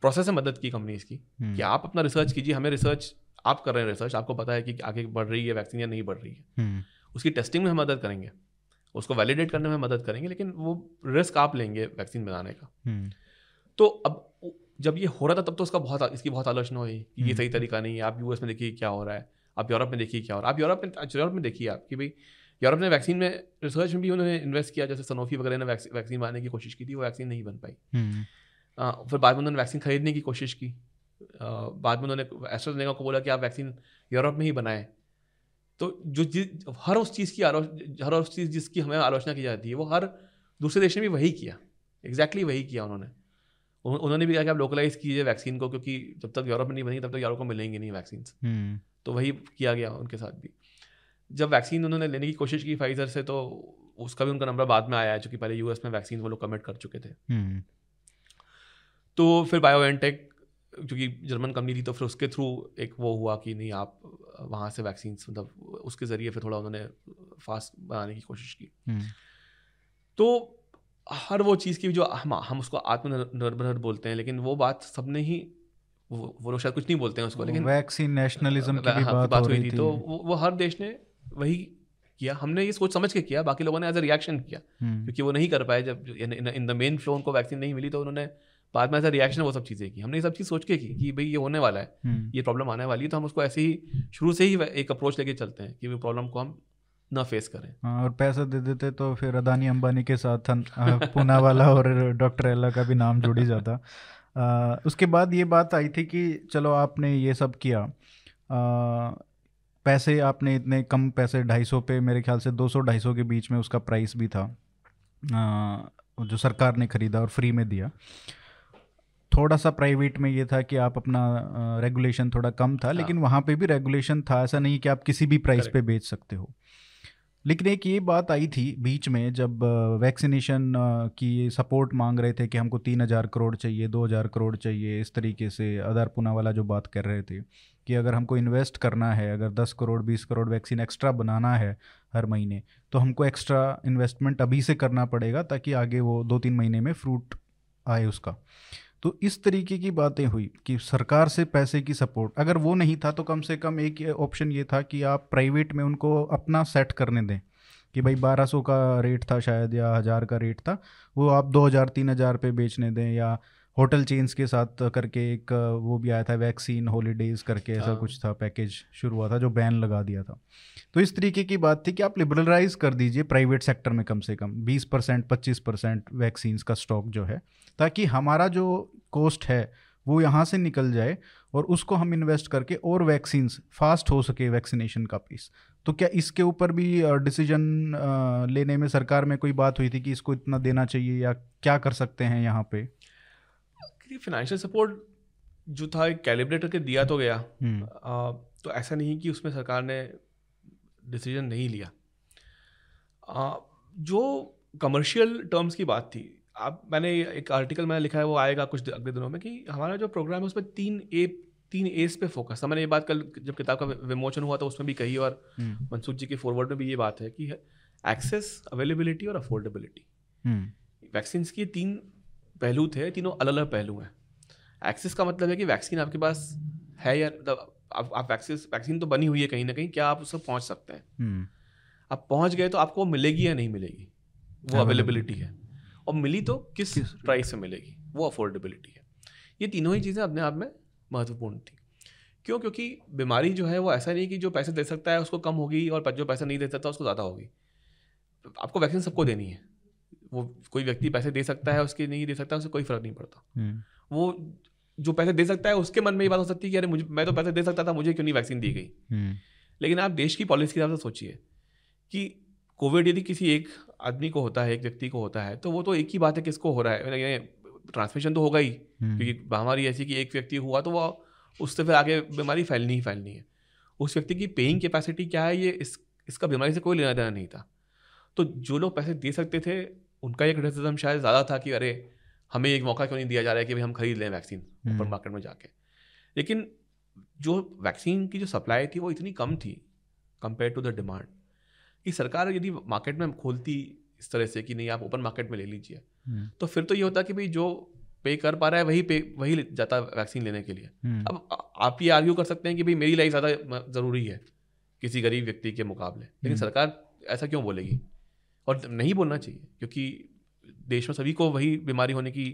प्रोसेस में मदद की कंपनीज की कि आप अपना रिसर्च कीजिए, हमें रिसर्च आप कर रहे हैं, रिसर्च आपको पता है कि आगे बढ़ रही है वैक्सीन या नहीं बढ़ रही है, उसकी टेस्टिंग में हम मदद करेंगे, उसको वैलिडेट करने में मदद करेंगे, लेकिन वो रिस्क आप लेंगे वैक्सीन बनाने का। तो अब जब ये हो रहा था तब तो उसका बहुत इसकी बहुत आलोचना हुई कि ये सही तरीका नहीं है। आप यूएस में देखिए क्या हो रहा है, आप यूरोप में देखिए क्या हो रहा है, आप यूरोप में देखिए आप कि भाई यूरोप ने वैक्सीन में रिसर्च में भी उन्होंने इन्वेस्ट किया, जैसे सनोफी वगैरह ने वैक्सीन बनाने की कोशिश की थी, वो वैक्सीन नहीं बन पाई। फिर बाद में उन्होंने वैक्सीन खरीदने की कोशिश की, बाद में उन्होंने एस्ट्राजेनेका को बोला कि आप वैक्सीन यूरोप में ही बनाएं। तो जो हर उस चीज़ जिसकी हमें आलोचना की जाती है वो हर दूसरे देश ने भी वही किया, एग्जैक्टली वही किया। उन्होंने भी कहा कि आप लोकलाइज कीजिए वैक्सीन को, क्योंकि जब तक यूरोप में नहीं बनी तब तक यूरोप को मिलेंगी नहीं वैक्सीन। तो वही किया गया उनके साथ भी। जब वैक्सीन उन्होंने लेने की कोशिश की फाइजर से तो उसका भी उनका नंबर बाद में आया है, क्योंकि पहले यूएस में वैक्सीन वो लोग कमिट कर चुके थे। तो फिर बायोएनटेक क्योंकि जर्मन कंपनी थी, तो फिर उसके थ्रू एक वो हुआ कि नहीं आप वहाँ से वैक्सीन मतलब उसके ज़रिए फिर थोड़ा उन्होंने फास्ट बनाने की कोशिश की। तो हर वो चीज़ की जो हम उसको आत्मनिर्भर बोलते हैं, लेकिन वो बात सबने ही वो लोग शायद कुछ नहीं बोलते हैं उसको, लेकिन वैक्सीन नेशनलिज्म की बात हुई थी। तो वो हर देश ने वही किया, हमने ये सोच समझ के किया, बाकी लोगों ने एज अ रिएक्शन किया, क्योंकि वो नहीं कर पाए। जब इन द मेन फ्लो उनको वैक्सीन नहीं मिली तो उन्होंने बाद में ऐसा रिएक्शन वो सब चीज़ें की। हमने ये सब चीज़ सोच के की कि भाई ये होने वाला है, ये प्रॉब्लम आने वाली है, तो हम उसको ऐसे ही शुरू से ही एक अप्रोच लेके चलते हैं कि वो प्रॉब्लम को हम ना फेस करें। हाँ, और पैसा दे देते तो फिर अदानी अंबानी के साथ पूना वाला और डॉक्टर एला का भी नाम जुड़ी जाता। उसके बाद ये बात आई थी कि चलो आपने ये सब किया, पैसे आपने इतने कम पैसे 250 पे, मेरे ख्याल से 200-250 के बीच में उसका प्राइस भी था, जो सरकार ने खरीदा और फ्री में दिया। थोड़ा सा प्राइवेट में ये था कि आप अपना रेगुलेशन थोड़ा कम था, लेकिन वहाँ पे भी रेगुलेशन था, ऐसा नहीं कि आप किसी भी प्राइस पे बेच सकते हो। लेकिन एक ये बात आई थी बीच में जब वैक्सीनेशन की सपोर्ट मांग रहे थे कि हमको 3,000 करोड़ चाहिए, 2,000 करोड़ चाहिए, इस तरीके से अदर पुना वाला जो बात कर रहे थे कि अगर हमको इन्वेस्ट करना है, अगर 10 करोड़ 20 करोड़ वैक्सीन एक्स्ट्रा बनाना है हर महीने, तो हमको एक्स्ट्रा इन्वेस्टमेंट अभी से करना पड़ेगा ताकि आगे वो 2-3 महीने में फ्रूट आए उसका। तो इस तरीके की बातें हुई कि सरकार से पैसे की सपोर्ट, अगर वो नहीं था तो कम से कम एक ऑप्शन ये था कि आप प्राइवेट में उनको अपना सेट करने दें कि भाई 1200 का रेट था शायद या 1000 का रेट था, वो आप 2000-3000 पे बेचने दें, या होटल चेन्स के साथ करके एक वो भी आया था वैक्सीन हॉलीडेज़ करके, ऐसा कुछ था पैकेज शुरू हुआ था जो बैन लगा दिया था। तो इस तरीके की बात थी कि आप लिबरलाइज कर दीजिए प्राइवेट सेक्टर में, कम से कम 20%-25% वैक्सीन्स का स्टॉक जो है, ताकि हमारा जो कॉस्ट है वो यहाँ से निकल जाए और उसको हम इन्वेस्ट करके और वैक्सीन्स फास्ट हो सके वैक्सीनेशन का पीस। तो क्या इसके ऊपर भी डिसीजन लेने में सरकार में कोई बात हुई थी कि इसको इतना देना चाहिए या क्या कर सकते हैं यहाँ पर? फाइनेंशियल सपोर्ट जो था कैलिब्रेटर के दिया तो गया, तो ऐसा नहीं कि उसमें सरकार ने डिसीजन नहीं लिया। जो कमर्शियल टर्म्स की बात थी, मैंने एक आर्टिकल मैंने लिखा है, वो आएगा कुछ अगले दिनों में, कि हमारा जो प्रोग्राम है उसमें तीन एस पे फोकस है। मैंने ये बात कल जब किताब का विमोचन हुआ था उसमें भी कही, और मनसुख जी के फॉरवर्ड में भी ये बात है कि एक्सेस, अवेलेबिलिटी और अफोर्डेबिलिटी, वैक्सीन की तीन पहलू थे, तीनों अलग अलग पहलू हैं। एक्सेस का मतलब है कि वैक्सीन आपके पास है या आप वैक्सीन तो बनी हुई है कहीं ना कहीं, क्या आप उसको पहुंच सकते हैं, आप पहुंच गए तो आपको मिलेगी या नहीं मिलेगी, वो अवेलेबिलिटी है, और मिली तो किस प्राइस में मिलेगी, वो अफोर्डेबिलिटी है। ये तीनों ही चीज़ें अपने आप में महत्वपूर्ण थी। क्यों? क्योंकि बीमारी जो है वो ऐसा नहीं कि जो पैसे दे सकता है उसको कम होगी और जो पैसा नहीं दे सकता उसको ज़्यादा होगी। आपको वैक्सीन सबको देनी है, वो कोई व्यक्ति पैसे दे सकता है, उसके नहीं दे सकता, उसे कोई फर्क नहीं पड़ता। वो जो पैसे दे सकता है उसके मन में ये बात हो सकती है कि अरे मैं तो पैसे दे सकता था, मुझे क्यों नहीं वैक्सीन दी गई। लेकिन आप देश की पॉलिसी के हिसाब से सोचिए कि कोविड यदि किसी एक आदमी को होता है, एक व्यक्ति को होता है, तो वो तो एक ही बात है किसको हो रहा है, ट्रांसमिशन तो होगा ही, क्योंकि बीमारी ऐसी कि एक व्यक्ति हुआ तो वो उससे फिर आगे बीमारी फैलनी है। उस व्यक्ति की पेइंग कैपेसिटी क्या है, ये इसका बीमारी से कोई लेना देना नहीं था। तो जो लोग पैसे दे सकते थे उनका एक क्रिटिसिज्म शायद ज़्यादा था कि अरे हमें एक मौका क्यों नहीं दिया जा रहा है कि भाई हम खरीद लें वैक्सीन ऊपर मार्केट में जाके। लेकिन जो वैक्सीन की जो सप्लाई थी वो इतनी कम थी कंपेयर टू द डिमांड कि सरकार यदि मार्केट में खोलती इस तरह से कि नहीं आप ओपन मार्केट में ले लीजिए, तो फिर तो ये होता कि भाई जो पे कर पा रहा है वही जाता है वैक्सीन लेने के लिए। अब आप ये आर्ग्यू कर सकते हैं कि भाई मेरी लाइफ ज़्यादा ज़रूरी है किसी गरीब व्यक्ति के मुकाबले, लेकिन सरकार ऐसा क्यों बोलेगी? और नहीं बोलना चाहिए, क्योंकि देश में सभी को वही बीमारी होने की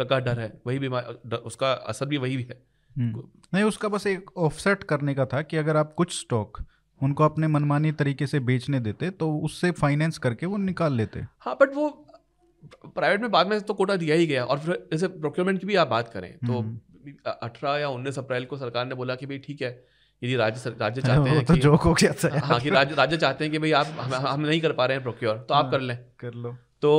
का डर है, वही बीमारी, उसका असर भी वही है। नहीं, उसका बस एक ऑफसेट करने का था कि अगर आप कुछ स्टॉक उनको अपने मनमानी तरीके से बेचने देते तो उससे फाइनेंस करके वो निकाल लेते। हाँ, बट वो प्राइवेट में बाद में तो कोटा दिया ही गया। और फिर जैसे प्रोक्योरमेंट की भी आप बात करें तो 18 या 19 अप्रैल को सरकार ने बोला कि भाई ठीक है, यदि राज्य चाहते हैं तो जो को है। हाँ, कि राज्य चाहते हैं कि भाई आप हम नहीं कर पा रहे हैं प्रोक्योर, तो आप कर लो। तो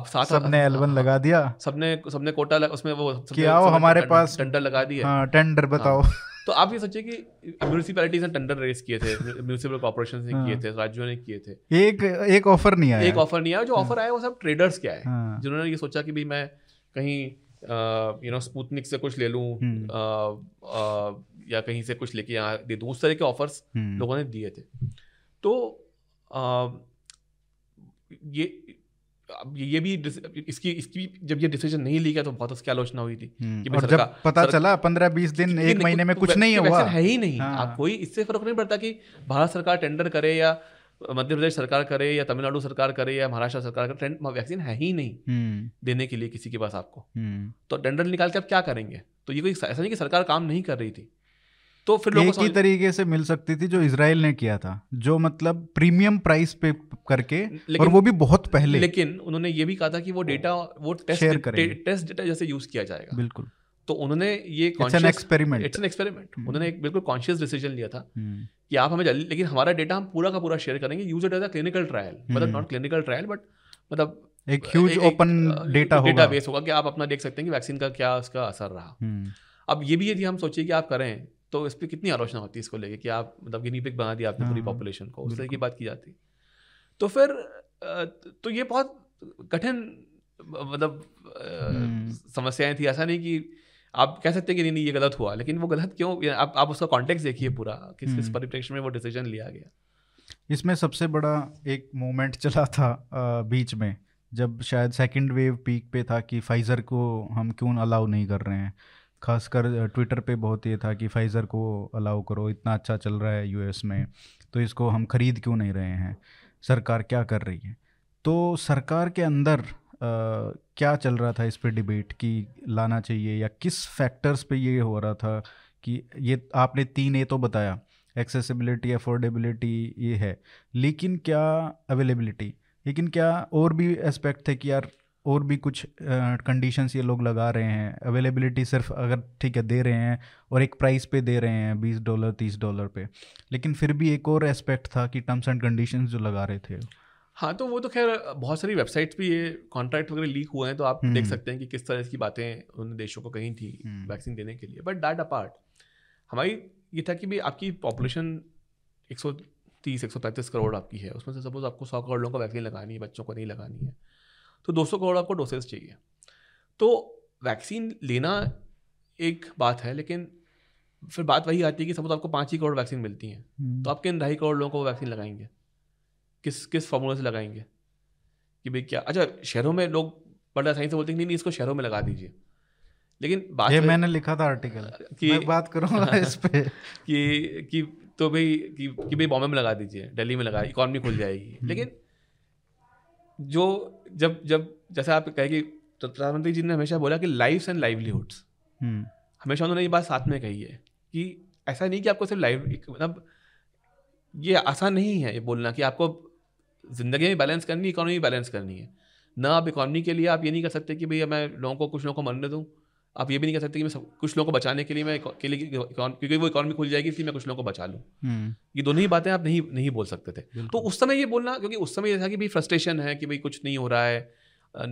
अब साथ सबने एलवन लगा दिया, सबने कोटा उसमें वो क्या हो हमारे पास टेंडर लगा दिया। हाँ, टेंडर बताओ। हाँ, तो आप ये सोचिए कि म्यूनिसिपैलिटीज ने टेंडर रेस किए थे, म्यूनिसिपल कॉर्पोरेशंस ने किए थे, राज्यों ने किए थे, एक ऑफर नहीं आया। जो ऑफर आया वो सब ट्रेडर्स के आए, जिन्होंने ये सोचा कि भाई मैं कहीं स्पुतनिक से कुछ ले लूं या कहीं से कुछ लेके यहाँ दे दूं, उस तरह के ऑफर्स लोगों ने दिए थे। तो ये भी इसकी जब ये डिसीजन नहीं ली गया तो बहुत उसकी आलोचना हुई थी कि और जब पता चला 15-20 दिन एक महीने में कुछ नहीं हुआ है ही नहीं। आप कोई इससे फर्क नहीं पड़ता कि भारत सरकार टेंडर करे या मध्य प्रदेश सरकार करे या तमिलनाडु सरकार करे या महाराष्ट्र सरकार करे, वैक्सीन है ही नहीं देने के लिए किसी के पास। आपको तो टेंडर निकाल के आप क्या करेंगे? तो ये कोई ऐसा नहीं कि सरकार काम नहीं कर रही थी। तो फिर लोगों को तरीके से मिल सकती थी जो इजराइल ने किया था, जो मतलब प्रीमियम प्राइस पे करके, और वो भी बहुत पहले। लेकिन उन्होंने ये भी कहा था कि वो डेटा वो टेस्ट डेटा जैसे यूज किया जाएगा। बिल्कुल। तो उन्होंने ये इट्स एन एक्सपेरिमेंट उन्होंने एक बिल्कुल कॉन्शियस डिसीजन लिया था कि आप हमें जल्दी, लेकिन हमारा डेटा हम पूरा का पूरा शेयर करेंगे। Use it as a clinical trial, मतलब नॉट क्लिनिकल ट्रायल बट मतलब एक ह्यूज ओपन डेटाबेस होगा कि आप अपना देख सकते हैं कि वैक्सीन का क्या उसका असर रहा। अब ये भी यदि हम सोचिए कि आप करें तो इस पर कितनी आलोचना होती है इसको लेके कि आप मतलब गिनी पिग बना दिया आपने पूरी पॉपुलेशन को, उस तरह की बात की जाती। तो फिर तो ये बहुत कठिन मतलब समस्याएं थी। ऐसा नहीं कि आप कह सकते हैं कि नहीं ये गलत हुआ, लेकिन वो गलत क्यों? आप उसका कॉन्टेक्स्ट देखिए पूरा, किस परिप्रेक्ष्य में वो डिसीजन लिया गया। इसमें सबसे बड़ा एक मोमेंट चला था बीच में, जब शायद सेकेंड वेव पीक पे था कि फाइज़र को हम क्यों अलाउ नहीं कर रहे हैं। खासकर ट्विटर पे बहुत ये था कि फाइज़र को अलाउ करो, इतना अच्छा चल रहा है यूएस में, तो इसको हम खरीद क्यों नहीं रहे हैं, सरकार क्या कर रही है। तो सरकार के अंदर क्या चल रहा था इस पे डिबेट कि लाना चाहिए या किस फैक्टर्स पे ये हो रहा था कि ये आपने 3A तो बताया, एक्सेसिबिलिटी, अफोर्डेबिलिटी ये है, लेकिन क्या अवेलेबिलिटी, लेकिन क्या और भी एस्पेक्ट थे कि यार और भी कुछ कंडीशंस ये लोग लगा रहे हैं। अवेलेबिलिटी सिर्फ अगर ठीक है दे रहे हैं और एक प्राइस पे दे रहे हैं $20-$30 पे, लेकिन फिर भी एक और एस्पेक्ट था कि टर्म्स एंड कंडीशंस जो लगा रहे थे। हाँ, तो वो तो खैर बहुत सारी वेबसाइट्स पे ये कॉन्ट्रैक्ट वगैरह लीक हुए हैं, तो आप देख सकते हैं कि किस तरह की बातें उन देशों को कहीं थी वैक्सीन देने के लिए। बट दैट अपार्ट हमारी ये था कि भाई आपकी पॉपुलेशन 130-135 करोड़ आपकी है, उसमें से सपोज आपको 100 करोड़ लोगों को वैक्सीन लगानी है, बच्चों को नहीं लगानी है, तो 200 करोड़ आपको डोसेज चाहिए। तो वैक्सीन लेना एक बात है, लेकिन फिर बात वही आती है कि सपोज आपको 5 ही करोड़ वैक्सीन मिलती हैं, तो आप किन 2.5 करोड़ लोगों को वैक्सीन लगाएंगे, किस फॉर्मूला से लगाएंगे कि भाई क्या। अच्छा, शहरों में लोग बड़ा साइंस से बोलते हैं नहीं इसको शहरों में लगा दीजिए, लेकिन बात ये मैंने लिखा था आर्टिकल कि मैं बात करूँगा इस पर कि तो भाई कि भाई बॉम्बे में लगा दीजिए, दिल्ली में लगा, इकॉनमी खुल जाएगी। लेकिन जो जब जैसा आप कहे कि प्रधानमंत्री जी ने हमेशा बोला कि लाइव्स एंड लाइवलीहुड्स, हमेशा उन्होंने ये बात साथ में कही है कि ऐसा नहीं कि आपको सिर्फ लाइव, मतलब ये आसान नहीं है ये बोलना कि आपको ज़िंदगी में बैलेंस करनी, इकोनॉमी में बैलेंस करनी है ना। आप इकोनॉमी के लिए आप ये नहीं कर सकते कि भैया मैं लोगों को, कुछ लोगों को मरने दूँ। आप ये भी नहीं कह सकते कि मैं कुछ लोगों को बचाने के लिए क्योंकि वो इकोनॉमी खुल जाएगी इसलिए मैं कुछ लोगों को बचा लूँ। ये दोनों ही बातें आप नहीं बोल सकते थे। तो उस समय ये बोलना, क्योंकि उस समय ये था कि भाई फ्रस्ट्रेशन है कि भाई कुछ नहीं हो रहा है,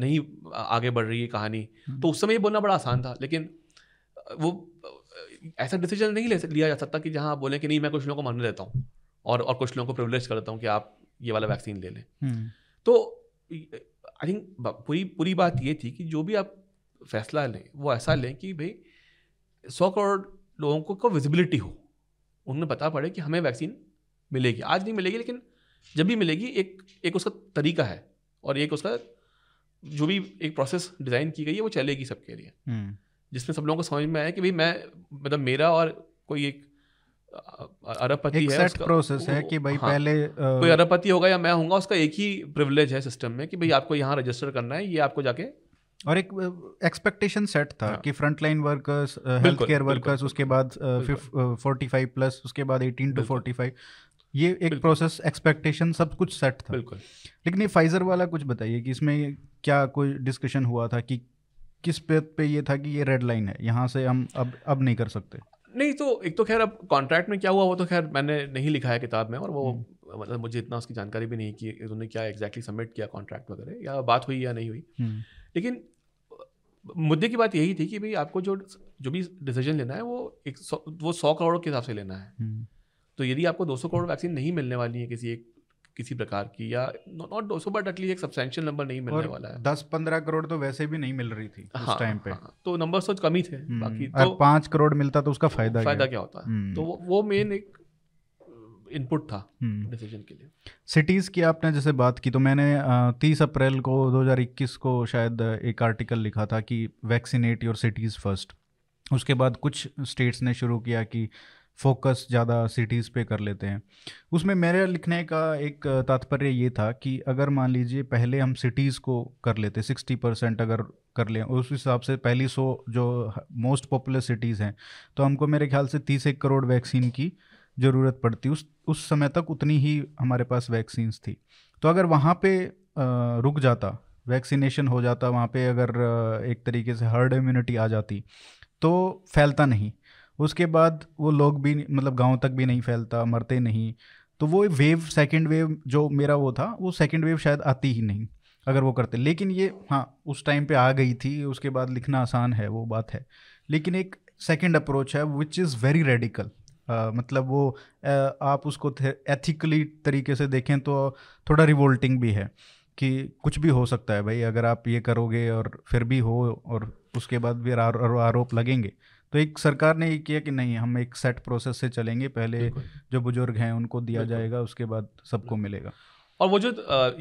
नहीं आगे बढ़ रही है कहानी, तो उस समय ये बोलना बड़ा आसान था। लेकिन वो ऐसा डिसीजन नहीं लिया जा सकता कि जहाँ आप बोलें कि नहीं मैं कुछ लोगों को मरने देता हूँ और कुछ लोगों को प्रिविलेज करता हूँ कि आप ये वाला वैक्सीन ले लें। तो आई थिंक पूरी बात ये थी कि जो भी आप फैसला लें वो ऐसा लें कि भाई 100 करोड़ लोगों को विजिबिलिटी हो, उन्हें पता पड़े कि हमें वैक्सीन मिलेगी, आज नहीं मिलेगी लेकिन जब भी मिलेगी एक उसका तरीका है और एक उसका जो भी एक प्रोसेस डिज़ाइन की गई है वो चलेगी सबके लिए, जिसमें सब लोगों को समझ में आया कि भाई मैं मतलब मेरा और कोई एक अरबपति है, सेट प्रोसेस है कि भाई पहले कोई अरबपति होगा या मैं होऊंगा, उसका एक ही प्रिविलेज है सिस्टम में कि भाई आपको यहाँ रजिस्टर करना है, ये आपको जाके, और एक एक्सपेक्टेशन सेट था कि frontline workers, health care workers, उसके बाद 45+, उसके बाद 18 to 45, ये एक प्रोसेस, एक्सपेक्टेशन सब कुछ सेट था। लेकिन ये फाइजर वाला कुछ बताइए कि इसमें क्या कोई डिस्कशन हुआ था कि किस पे ये था कि ये रेड लाइन है, यहाँ से हम अब नहीं कर सकते? नहीं, तो एक तो खैर अब कॉन्ट्रैक्ट में क्या हुआ वो तो खैर मैंने नहीं लिखा है किताब में, और वो मतलब मुझे इतना उसकी जानकारी भी नहीं कि उन्होंने क्या एग्जैक्टली सबमिट किया कॉन्ट्रैक्ट वगैरह, या बात हुई या नहीं हुई। लेकिन मुद्दे की बात यही थी कि भाई आपको जो भी डिसीजन लेना है वो 100 करोड़ के हिसाब से लेना है। तो यदि आपको 200 करोड़ वैक्सीन नहीं मिलने वाली है किसी प्रकार की, या नॉट 200 बट एटलीस्ट एक सब्सटेंशियल नंबर नहीं मिलने वाला है। 10-15 करोड़ तो वैसे भी नहीं मिल रही थी उस टाइम पे। तो नंबर सोच कम ही थे, बाकी तो 5 करोड़ मिलता तो उसका फायदा क्या होता है। तो वो मेन एक इनपुट था डिसीजन के लिए। सिटीज़ की आपने जैसे बात की, तो मैंने 30 अप्रैल को 2021 को शायद एक आर्टिकल लिखा था कि वैक्सीनेट योर सिटीज़ फर्स्ट। उसके बाद कुछ स्टेट्स ने शुरू किया कि फोकस ज़्यादा सिटीज़ पे कर लेते हैं। उसमें मेरे लिखने का एक तात्पर्य ये था कि अगर मान लीजिए पहले हम सिटीज़ को कर लेते 60% अगर कर लें, उस हिसाब से पहली 100 जो मोस्ट पॉपुलर सिटीज़ हैं, तो हमको मेरे ख्याल से 31 करोड़ वैक्सीन की ज़रूरत पड़ती। उस समय तक उतनी ही हमारे पास वैक्सीन्स थी। तो अगर वहाँ पे रुक जाता, वैक्सीनेशन हो जाता वहाँ पे, अगर एक तरीके से हर्ड इम्यूनिटी आ जाती तो फैलता नहीं, उसके बाद वो लोग भी मतलब गांव तक भी नहीं फैलता, मरते नहीं। तो वो वेव, सेकंड वेव जो मेरा वो था, वो सेकंड वेव शायद आती ही नहीं अगर वो करते। लेकिन ये हाँ उस टाइम पे आ गई थी, उसके बाद लिखना आसान है, वो बात है। लेकिन एक सेकंड अप्रोच है विच इज़ वेरी रेडिकल, मतलब वो आप उसको एथिकली तरीके से देखें तो थोड़ा रिवोल्टिंग भी है कि कुछ भी हो सकता है भाई, अगर आप ये करोगे और फिर भी हो और उसके बाद भी आरोप लगेंगे। तो एक सरकार ने ये किया कि नहीं, हम एक सेट प्रोसेस से चलेंगे, पहले जो बुजुर्ग हैं उनको दिया जाएगा, उसके बाद सबको मिलेगा। और वो जो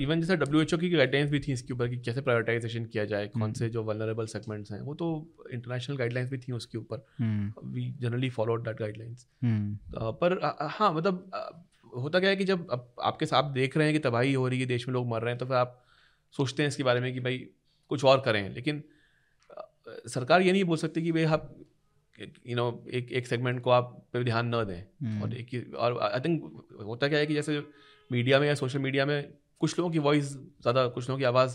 इवन जैसे WHO की गाइडलाइंस भी थी इसके ऊपर कि कैसे प्रायोरिटाइजेशन किया जाए, कौन से जो वल्नरेबल सेगमेंट्स हैं, वो तो इंटरनेशनल गाइडलाइंस भी थी उसके ऊपर, we generally followed that guidelines. पर हाँ मतलब होता क्या है कि जब आपके साथ देख रहे हैं कि तबाही हो रही है, देश में लोग मर रहे हैं, तो फिर आप सोचते हैं इसके बारे में कि भाई कुछ और करें। लेकिन सरकार ये नहीं बोल सकती कि भाई आप एक सेगमेंट को आप पे ध्यान ना दें। और आई थिंक होता क्या है कि जैसे मीडिया में या सोशल मीडिया में कुछ लोगों की वॉइस ज़्यादा, कुछ लोगों की आवाज़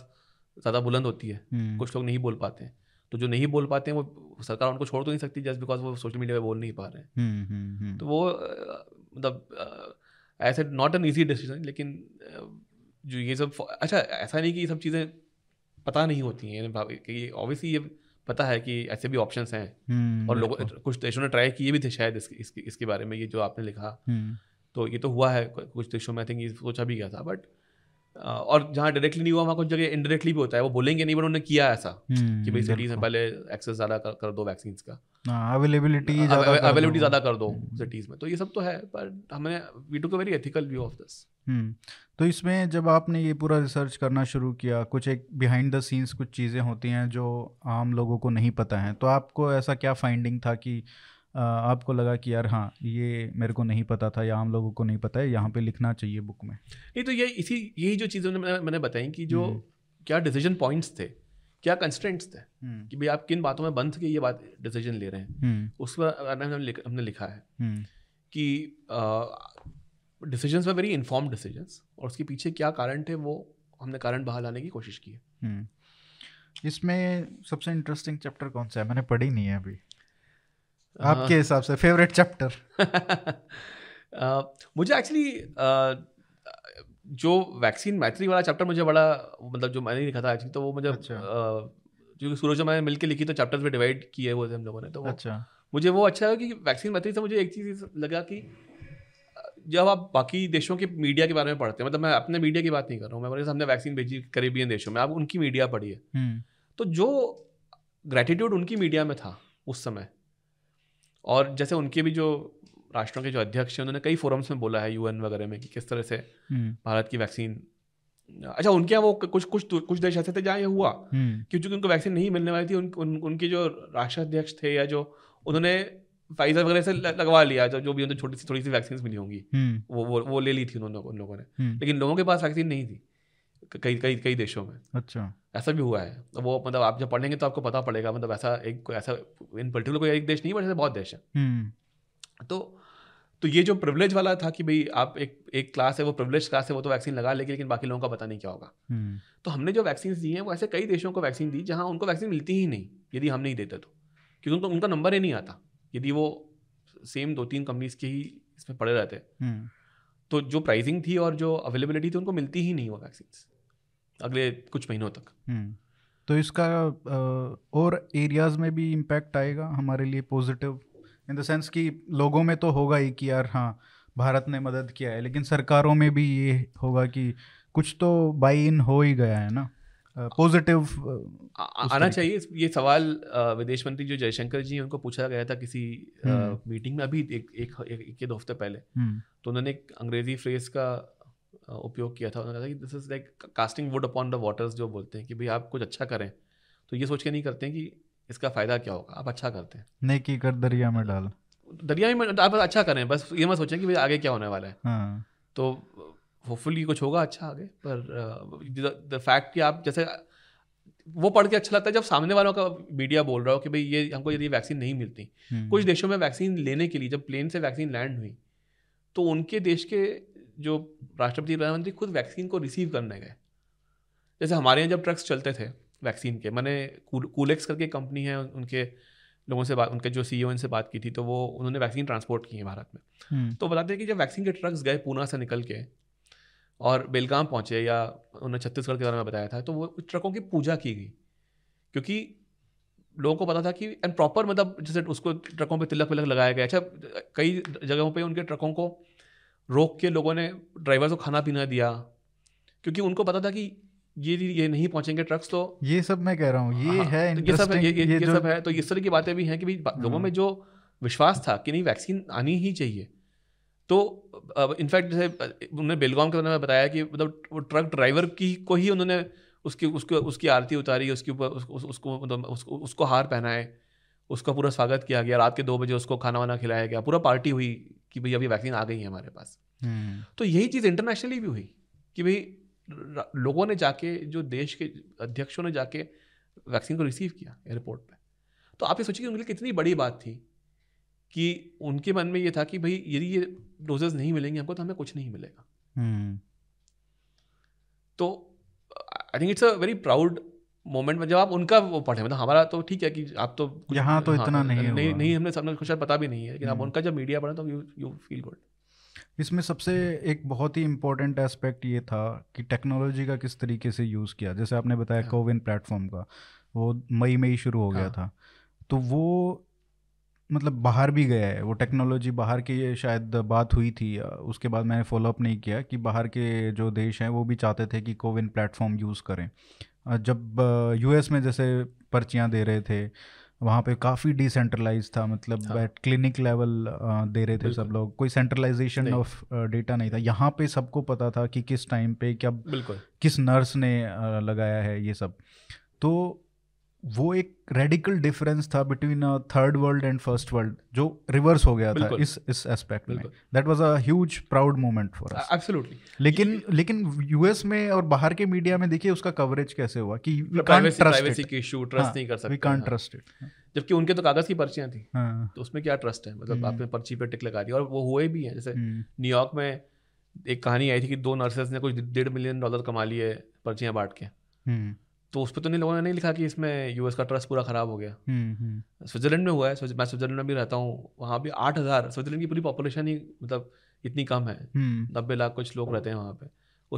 ज़्यादा बुलंद होती है, कुछ लोग नहीं बोल पाते हैं। तो जो नहीं बोल पाते हैं वो सरकार उनको छोड़ तो नहीं सकती जस्ट बिकॉज वो सोशल मीडिया पे बोल नहीं पा रहे हैं। तो वो मतलब ऐसे नॉट एन ईजी डिसीजन। लेकिन जो ये सब, अच्छा ऐसा नहीं कि ये सब चीज़ें पता नहीं होती हैं, ऑब्वियसली ये पता है कि ऐसे भी ऑप्शंस हैं, और लोगों कुछ देशों ने ट्राई किए भी थे शायद इसके बारे में, ये जो आपने लिखा। तो ये तो हुआ है कुछ देशों में, आई थिंक ये सोचा भी गया था। बट और जहाँ डायरेक्टली नहीं हुआ वहाँ कुछ जगह इनडायरेक्टली भी होता है, वो बोलेंगे नहीं बट उन्होंने किया ऐसा कि भाई सिटीज़ में पहले एक्सेस ज़्यादा कर दो वैक्सीन्स का, अवेलेबिलिटी ज़्यादा कर दो सिटीज़ में। तो ये सब तो है, पर हमने we took a very ethical view of this. तो इसमें जब आपने ये पूरा रिसर्च करना शुरू किया, कुछ एक बिहाइंड द सीन्स कुछ चीज़ें होती हैं जो आम लोगों को नहीं पता हैं, तो आपको ऐसा क्या फाइंडिंग था कि आपको लगा कि यार हाँ ये मेरे को नहीं पता था या आम लोगों को नहीं पता है, यहाँ पे लिखना चाहिए बुक में? नहीं तो ये यही जो चीज़ें मैंने बताई कि जो क्या डिसीजन पॉइंट्स थे, क्या कंस्ट्रेंट्स थे कि भाई आप किन बातों में बंद थे ये बात डिसीजन ले रहे हैं। उसमें हमने लिखा है कि decisions were very informed decisions, और उसके पीछे क्या कारण थे वो हमने कारण बाहर लाने की कोशिश की है। इसमें सबसे इंटरेस्टिंग चैप्टर कौन सा है? मैंने पढ़ी नहीं है अभी। आपके हिसाब से फेवरेट चैप्टर? मुझे एक्चुअली जो वैक्सीन मैत्री वाला चैप्टर मुझे बड़ा, मतलब जो मैंने लिखा था एक्चुअली, तो वो मुझे जो सूरज मैंने मिल के लिखी तो चैप्टर्स में डिवाइड किए हुए थे हम लोगों ने, तो मुझे वो अच्छा लगा कि वैक्सीन मैत्री से मुझे एक चीज़ लगा कि जब आप बाकी देशों के मीडिया के बारे में पढ़ते हैं, मतलब मैं अपने मीडिया की बात नहीं कर रहा हूँ, मैं हमने वैक्सीन भेजी कैरिबियन देशों में, आप उनकी मीडिया पढ़िए, तो जो ग्रेटिट्यूड उनकी मीडिया में था उस समय, और जैसे उनके भी जो राष्ट्रों के जो अध्यक्ष हैं उन्होंने कई फोरम्स में बोला है UN वगैरह में कि किस तरह से भारत की वैक्सीन अच्छा, उनके यहाँ वो कुछ देश ऐसे थे जहाँ ये हुआ, क्योंकि उनको वैक्सीन नहीं मिलने वाली थी। उनके जो राष्ट्राध्यक्ष थे या जो उन्होंने फाइजर वगैरह से लगवा लिया, जो भी उन्हें छोटी सी थोड़ी सी वैक्सीन मिली होंगी, वो ले ली थी उन लोगों ने, लेकिन लोगों के पास वैक्सीन नहीं थी कई देशों में। अच्छा, ऐसा भी हुआ है। वो मतलब आप जब पढ़ेंगे तो आपको पता पड़ेगा, मतलब ऐसा इन पर्टिकुलर कोई एक देश नहीं, बट ऐसे बहुत देश हैं। तो ये जो प्रिविलेज वाला था कि भाई आप एक क्लास है, वो प्रिविलेज क्लास है, वो तो वैक्सीन लगा लेगी, लेकिन बाकी लोगों का पता नहीं क्या होगा। तो हमने जो वैक्सीन दी हैं वो ऐसे कई देशों को वैक्सीन दी जहाँ उनको वैक्सीन मिलती ही नहीं यदि हम नहीं देते तो, क्योंकि उनका नंबर ही नहीं आता यदि वो सेम 2-3 कंपनीज के ही इसमें पड़े रहते। तो जो प्राइसिंग थी और जो अवेलेबिलिटी थी, उनको मिलती ही नहीं वो वैक्सीन्स अगले कुछ महीनों तक। तो इसका और एरियाज में भी इम्पैक्ट आएगा हमारे लिए पॉजिटिव, इन द सेंस कि लोगों में तो होगा ही कि यार हाँ भारत ने मदद किया है, लेकिन सरकारों में भी ये होगा कि कुछ तो बाई इन हो ही गया है ना, पॉजिटिव आना चाहिए। ये सवाल विदेश मंत्री जो जयशंकर जी, उनको पूछा गया था किसी मीटिंग में अभी 1-2 हफ्ते पहले। तो उन्होंने एक अंग्रेजी फ्रेज का उपयोग किया था, उन्होंने कहा कि this is like casting wood upon the waters, जो बोलते हैं कि भाई आप कुछ अच्छा करें तो ये सोच के नहीं करते हैं कि इसका फायदा क्या होगा, आप अच्छा करते हैं। नेकी कर दरिया में डाल, दरिया में आप अच्छा करें, बस ये मत सोचें कि भाई आगे क्या होने वाला है। हाँ। तो होपफुली कुछ होगा अच्छा आगे, पर द फैक्ट कि आप जैसे वो पढ़ के अच्छा लगता है जब सामने वालों का मीडिया बोल रहा हो कि भाई ये हमको यदि वैक्सीन नहीं मिलती। कुछ देशों में वैक्सीन लेने के लिए जब प्लेन से वैक्सीन लैंड हुई तो उनके देश के जो राष्ट्रपति प्रधानमंत्री खुद वैक्सीन को रिसीव करने गए। जैसे हमारे यहाँ जब ट्रक्स चलते थे वैक्सीन के, मैंने कूलेक्स करके कंपनी है, उनके लोगों से बात, उनके जो CEO इनसे बात की थी, तो वो उन्होंने वैक्सीन ट्रांसपोर्ट की है भारत में। तो बताते हैं कि जब वैक्सीन के ट्रक्स गए पूना से निकल के और बेलगाम पहुँचे, या उन्होंने छत्तीसगढ़ के बारे में बताया था, तो वो ट्रकों की पूजा की गई क्योंकि लोगों को पता था कि एंड प्रॉपर, मतलब जैसे उसको ट्रकों पर तिलक विलक लगाया गया। अच्छा, कई जगहों पर उनके ट्रकों को रोक के लोगों ने ड्राइवर को खाना पीना दिया क्योंकि उनको पता था कि ये नहीं पहुंचेंगे ट्रक्स। तो ये सब मैं कह रहा हूँ, ये है, तो ये सब है। तो इस तरह की बातें भी हैं कि भाई लोगों में जो विश्वास था कि नहीं वैक्सीन आनी ही चाहिए। तो इनफैक्ट जैसे उन्होंने बेलगाम के बारे में बताया कि मतलब वो ट्रक ड्राइवर की को ही उन्होंने उसकी आरती उतारी, उसके ऊपर उसको हार पहनाए, उसका पूरा स्वागत किया गया, रात के 2 बजे उसको खाना वाना खिलाया गया, पूरा पार्टी हुई कि भाई अभी वैक्सीन आ गई है हमारे पास। तो यही चीज़ इंटरनेशनली भी हुई कि भाई लोगों ने जाके, जो देश के अध्यक्षों ने जाके वैक्सीन को रिसीव किया एयरपोर्ट पे। तो आप ये सोचिए कि उनके लिए कितनी बड़ी बात थी कि उनके मन में ये था कि भाई यदि ये डोजेस नहीं मिलेंगे हमको तो हमें कुछ नहीं मिलेगा। तो I think it's a very proud moment. जब आप उनका वो पढ़े, मतलब हमारा तो ठीक है कि आप तो यहाँ तो इतना नहीं हमने सबने कुछ पता भी नहीं है, लेकिन आप उनका जब मीडिया पढ़े तो यू फील गुड। इसमें सबसे एक बहुत ही इम्पोर्टेंट एस्पेक्ट ये था कि टेक्नोलॉजी का किस तरीके से यूज़ किया। जैसे आपने बताया कोविन प्लेटफॉर्म का, वो मई में ही शुरू हो गया था, तो वो मतलब बाहर भी गया है वो टेक्नोलॉजी। बाहर की ये शायद बात हुई थी, उसके बाद मैंने फॉलोअप नहीं किया कि बाहर के जो देश हैं वो भी चाहते थे कि कोविन प्लेटफॉर्म यूज़ करें। जब US में जैसे पर्चियाँ दे रहे थे, वहाँ पे काफ़ी डिसेंट्रलाइज था, मतलब क्लिनिक लेवल दे रहे थे सब लोग, कोई सेंट्रलाइजेशन ऑफ डेटा नहीं था। यहाँ पे सबको पता था कि किस टाइम पे क्या किस नर्स ने लगाया है ये सब। तो वो एक रेडिकल डिफरेंस था between third world and first world, जो रिवर्स हो गया था इस एस्पेक्ट में। That was a huge proud moment for us. Absolutely. लेकिन US में और बाहर के मीडिया में देखिए उसका कवरेज कैसे हुआ कि प्राइवेसी के इशू, ट्रस्ट नहीं कर सकते, वी कांट ट्रस्ट इट, जबकि उनके तो कागज की पर्चियां थी। तो उसमें क्या ट्रस्ट है, मतलब आपने पर्ची पे टिक लगा दी, और वो हुए भी हैं। जैसे न्यूयॉर्क में एक कहानी आई थी कि 2 नर्सेस ने कुछ $1.5 मिलियन कमा लिए पर्चियां बांट के। तो उस पर तो नहीं, लोगों ने नहीं लिखा कि इसमें US का ट्रस्ट पूरा खराब हो गया। स्विट्जरलैंड में हुआ है, मैं स्विट्जरलैंड में भी रहता हूँ, वहाँ भी 8,000, स्विट्जरलैंड की पूरी पॉपुलेशन ही मतलब इतनी कम है, 90 लाख कुछ लोग रहते हैं वहाँ पे,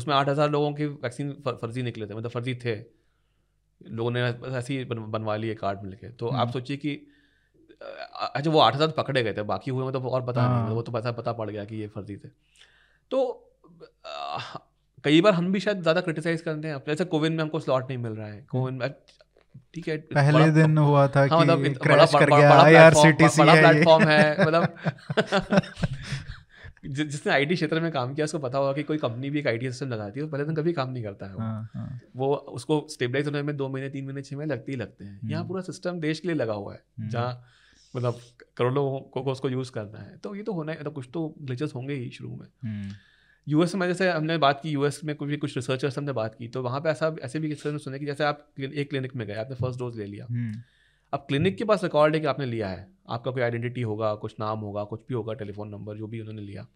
उसमें 8,000 लोगों की वैक्सीन फर्जी निकले थे, मतलब फर्जी थे, लोगों ने ऐसे ही बनवा लिए कार्ड में लेके। तो आप सोचिए कि अच्छा वो 8,000 पकड़े गए थे, बाकी हुए मतलब और पता नहीं, वो तो पता पड़ गया कि ये फर्जी थे। तो कई बार हम भी शायद ज़्यादा क्रिटिसाइज करते हैं, जैसे कोविन में हमको स्लॉट नहीं मिल रहा है, कोविन ठीक है पहले दिन हुआ था कि मतलब क्रैश कर गया, IRCTC है, मतलब जिसने आईटी क्षेत्र में काम किया उसको पता होगा कि कोई कंपनी भी एक आईटी सिस्टम लगाती है तो पहले दिन कभी काम नहीं करता है वो उसको स्टेबलाइज होने में 2 महीने 3 महीने 6 महीने लगते ही लगते हैं। यहाँ पूरा सिस्टम देश के लिए लगा हुआ है जहाँ मतलब करोड़ों को उसको यूज़ करना है, तो ये तो होना है, तो कुछ तो ग्लिचेस होंगे ही शुरू में। यूएस में जैसे हमने बात की, यूएस में कुछ रिसर्चर्स हमने बात की, तो वहाँ पे ऐसा ऐसे भी किस्से सुने कि जैसे आप एक क्लिनिक में गए, आपने फर्स्ट डोज ले लिया, अब क्लिनिक के पास रिकॉर्ड है कि आपने लिया है, आपका कोई आइडेंटिटी होगा, कुछ नाम होगा, कुछ भी होगा, टेलीफोन नंबर जो भी उन्होंने लिया।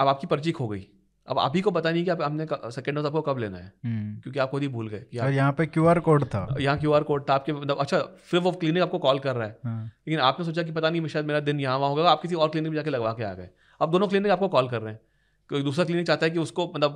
अब आपकी पर्ची खो गई, अब आप ही को पता नहीं कि आपने सेकेंड डोज आपको कब लेना है क्योंकि आप खुद ही भूल गए। और यहाँ पे क्यूआर कोड था, यहाँ क्यूआर कोड था आपके, मतलब अच्छा फिर वो क्लिनिक आपको कॉल कर रहा है लेकिन आपने सोचा कि पता नहीं शायद मेरा दिन यहाँ वहाँ होगा, आप किसी और क्लिनिक में जाके लगवा के आ गए। अब दोनों क्लिनिक आपको कॉल कर रहे हैं, कोई दूसरा क्लिनिक चाहता है कि उसको मतलब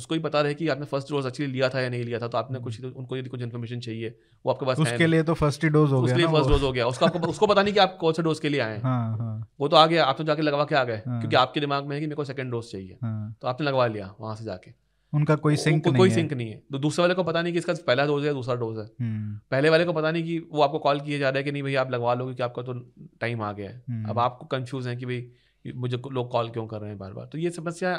उसको ही पता रहे कि आपने फर्स्ट डोज एक्चुअली लिया था या नहीं लिया था, तो आपने कुछ उनको यदि कुछ इन्फॉर्मेशन चाहिए वो आपके पास उसके लिए तो फर्स्ट ही डोज हो गया, उसके लिए फर्स्ट डोज हो गया, उसका उसको पता नहीं कि आप कौन से डोज के लिए आए हैं, वो तो आ गया, आप तो जाके लगवा के आ गए क्योंकि आपके दिमाग में है कि मेरे को सेकंड डोज चाहिए, तो आपने लगवा लिया वहाँ से जाके, उनका कोई सिंक नहीं है। तो दूसरे वाले को पता नहीं कि इसका पहला डोज है दूसरा डोज है, पहले वाले को पता नहीं कि वो आपको कॉल किए जा रहा है कि नहीं भैया आप लगवा लो क्योंकि आपका तो टाइम आ गया है, अब आपको कंफ्यूज है कि भाई मुझे लोग कॉल क्यों कर रहे हैं बार बार। तो ये समस्या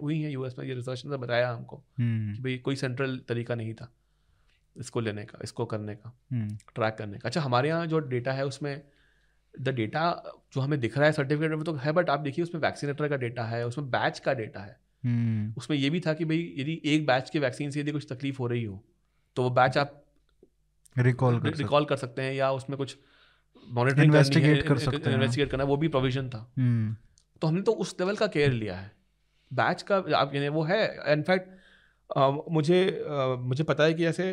हुई है यूएस में, ये रिसर्च ने बताया हमको कि भाई कोई सेंट्रल तरीका नहीं था इसको लेने का, इसको करने का, ट्रैक करने का। अच्छा हमारे यहाँ जो डेटा है उसमें द डेटा जो हमें दिख रहा है सर्टिफिकेट में तो है, बट आप देखिए उसमें वैक्सीनेटर का डेटा है, उसमें बैच का डेटा है, उसमें ये भी था कि भाई यदि एक बैच के वैक्सीन से यदि कुछ तकलीफ हो रही हो तो वो बैच आप रिकॉल कर सकते हैं या उसमें कुछ मॉनिटरिंग इन्वेस्टिगेट करना, वो भी प्रोविजन था। तो हमने तो उस लेवल का केयर लिया है बैच का, आप यानी वो है। इनफैक्ट मुझे पता है कि ऐसे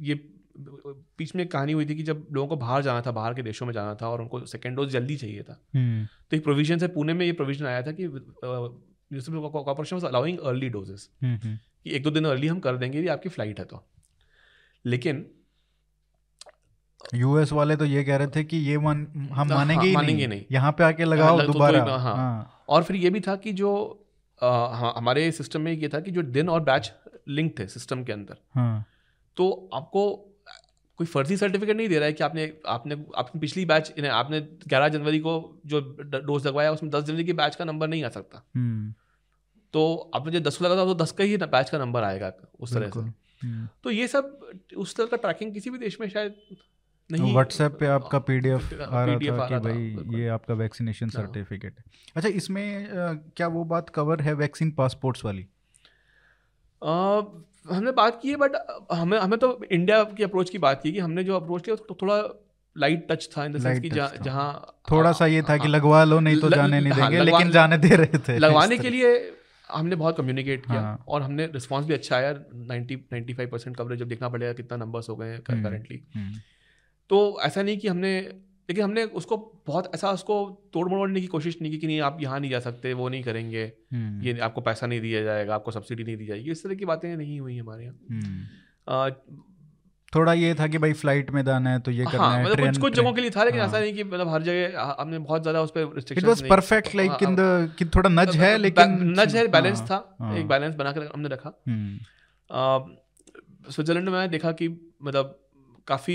ये बीच में कहानी हुई थी कि जब लोगों को बाहर जाना था, बाहर के देशों में जाना था और उनको सेकेंड डोज जल्दी चाहिए था, तो एक प्रोविजन से पुणे में ये प्रोविजन आया था कि corporation was allowing early doses कि 1-2 दिन अर्ली हम कर देंगे आपकी फ्लाइट है तो। लेकिन यूएस वाले तो ये कह रहे थे कि ये हम मानेंगे नहीं, यहाँ पे आके लगाओ दोबारा। और फिर ये भी था कि जो हमारे सिस्टम में ये था कि जो दिन और बैच लिंक थे सिस्टम के अंदर, तो आपको कोई फर्जी सर्टिफिकेट नहीं दे रहा है कि आपने पिछली बैच, आपने 11 जनवरी को जो डोज लगवाया उसमें 10 जनवरी की बैच का नंबर नहीं आ सकता, तो आपने जो 10 को लगा था तो 10 का ही बैच का नंबर आएगा उस तरह से। तो ये सब उस तरह का ट्रैकिंग किसी भी देश में शायद नहीं। व्हाट्सएप पे आपका पीडीएफ आ रहा था कि भाई ये आपका वैक्सीनेशन सर्टिफिकेट है। अच्छा इसमें क्या वो बात कवर है वैक्सीन पासपोर्ट्स वाली? हमने बात की है, बट हमें तो इंडिया की अप्रोच की बात की कि हमने जो अप्रोच किया थोड़ा लाइट टच था, इन द सेंस कि जहाँ थोड़ा सा ये था कि लगवा लो नहीं तो जाने नहीं देंगे, लेकिन जाने दे रहे थे। लगवाने के लिए हमने बहुत कम्युनिकेट किया और हमने रिस्पॉन्स भी अच्छा आया, 90-95% कवरेज। अब देखना पड़ेगा कितना नंबर्स हो गए हैं करेंटली, तो ऐसा नहीं कि हमने, लेकिन हमने उसको बहुत ऐसा उसको तोड़ मड़ोड़ने की कोशिश नहीं की कि नहीं आप यहाँ नहीं जा सकते, वो नहीं करेंगे, ये आपको पैसा नहीं दिया जाएगा, आपको सब्सिडी नहीं दी जाएगी, इस तरह की बातें नहीं हुई हमारे यहाँ। थोड़ा ये था कि भाई फ्लाइट में जाना है तो ये करना है, मतलब कुछ जगहों के लिए था, लेकिन ऐसा नहीं कि मतलब हर जगह हमने बहुत ज्यादा उस पर रिस्ट्रिक्शंस नहीं। It was perfect like in the कि थोड़ा नज है, लेकिन नज है, बैलेंस था, एक बैलेंस बनाकर हमने रखा। स्विट्जरलैंड में देखा कि मतलब काफ़ी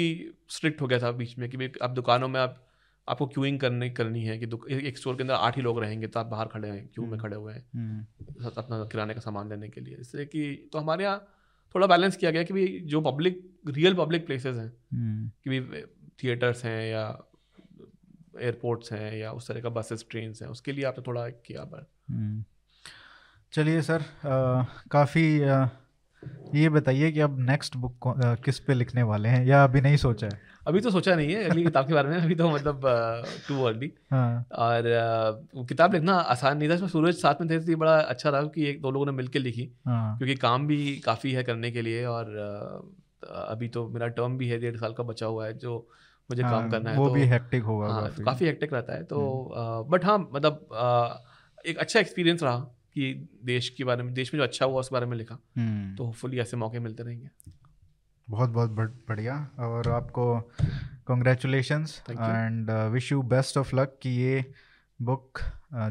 स्ट्रिक्ट हो गया था बीच में कि भाई आप दुकानों में आपको क्यूइंग करनी है कि एक स्टोर के अंदर 8 ही लोग रहेंगे तो आप बाहर खड़े हैं, क्यू में खड़े हुए हैं अपना किराने का सामान लेने के लिए। इससे कि तो हमारे यहाँ थोड़ा बैलेंस किया गया कि भाई जो रियल पब्लिक प्लेसेस हैं कि भाई थिएटर्स हैं या एयरपोर्ट्स हैं या उस तरह का बसेस ट्रेन्स हैं, उसके लिए आपने थोड़ा किया। चलिए सर, काफ़ी ये बताइए कि अब नेक्स्ट बुक किस पे लिखने वाले हैं या अभी नहीं सोचा है? अभी तो सोचा नहीं है अगली किताब के बारे में, अभी तो मतलब टू अर्ली। और किताब लिखना आसान नहीं था, इसमें सूरज साथ में थे तो बड़ा अच्छा रहा कि 1-2 लोगों ने मिलकर लिखी, क्योंकि काम भी काफ़ी है करने के लिए और अभी तो मेरा टर्म भी है 1.5 साल का बचा हुआ है जो मुझे काम करना है, वो भी हेक्टिक होगा, काफ़ी हेक्टिक रहता है। तो बट हाँ मतलब एक अच्छा एक्सपीरियंस रहा कि देश के बारे में, देश में जो अच्छा हुआ उसके बारे में लिखा, तो होपफुली ऐसे मौके मिलते रहेंगे। बहुत बहुत बढ़िया, और आपको congratulations and wish you best of luck कि ये बुक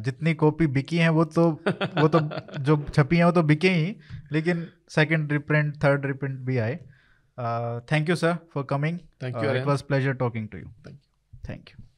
जितनी कॉपी बिकी हैं वो तो जो छपी हैं वो तो बिके ही, लेकिन सेकंड रिप्रिंट, थर्ड रिप्रिंट भी आए। Thank you sir for coming, it was pleasure talking to you. Thank you.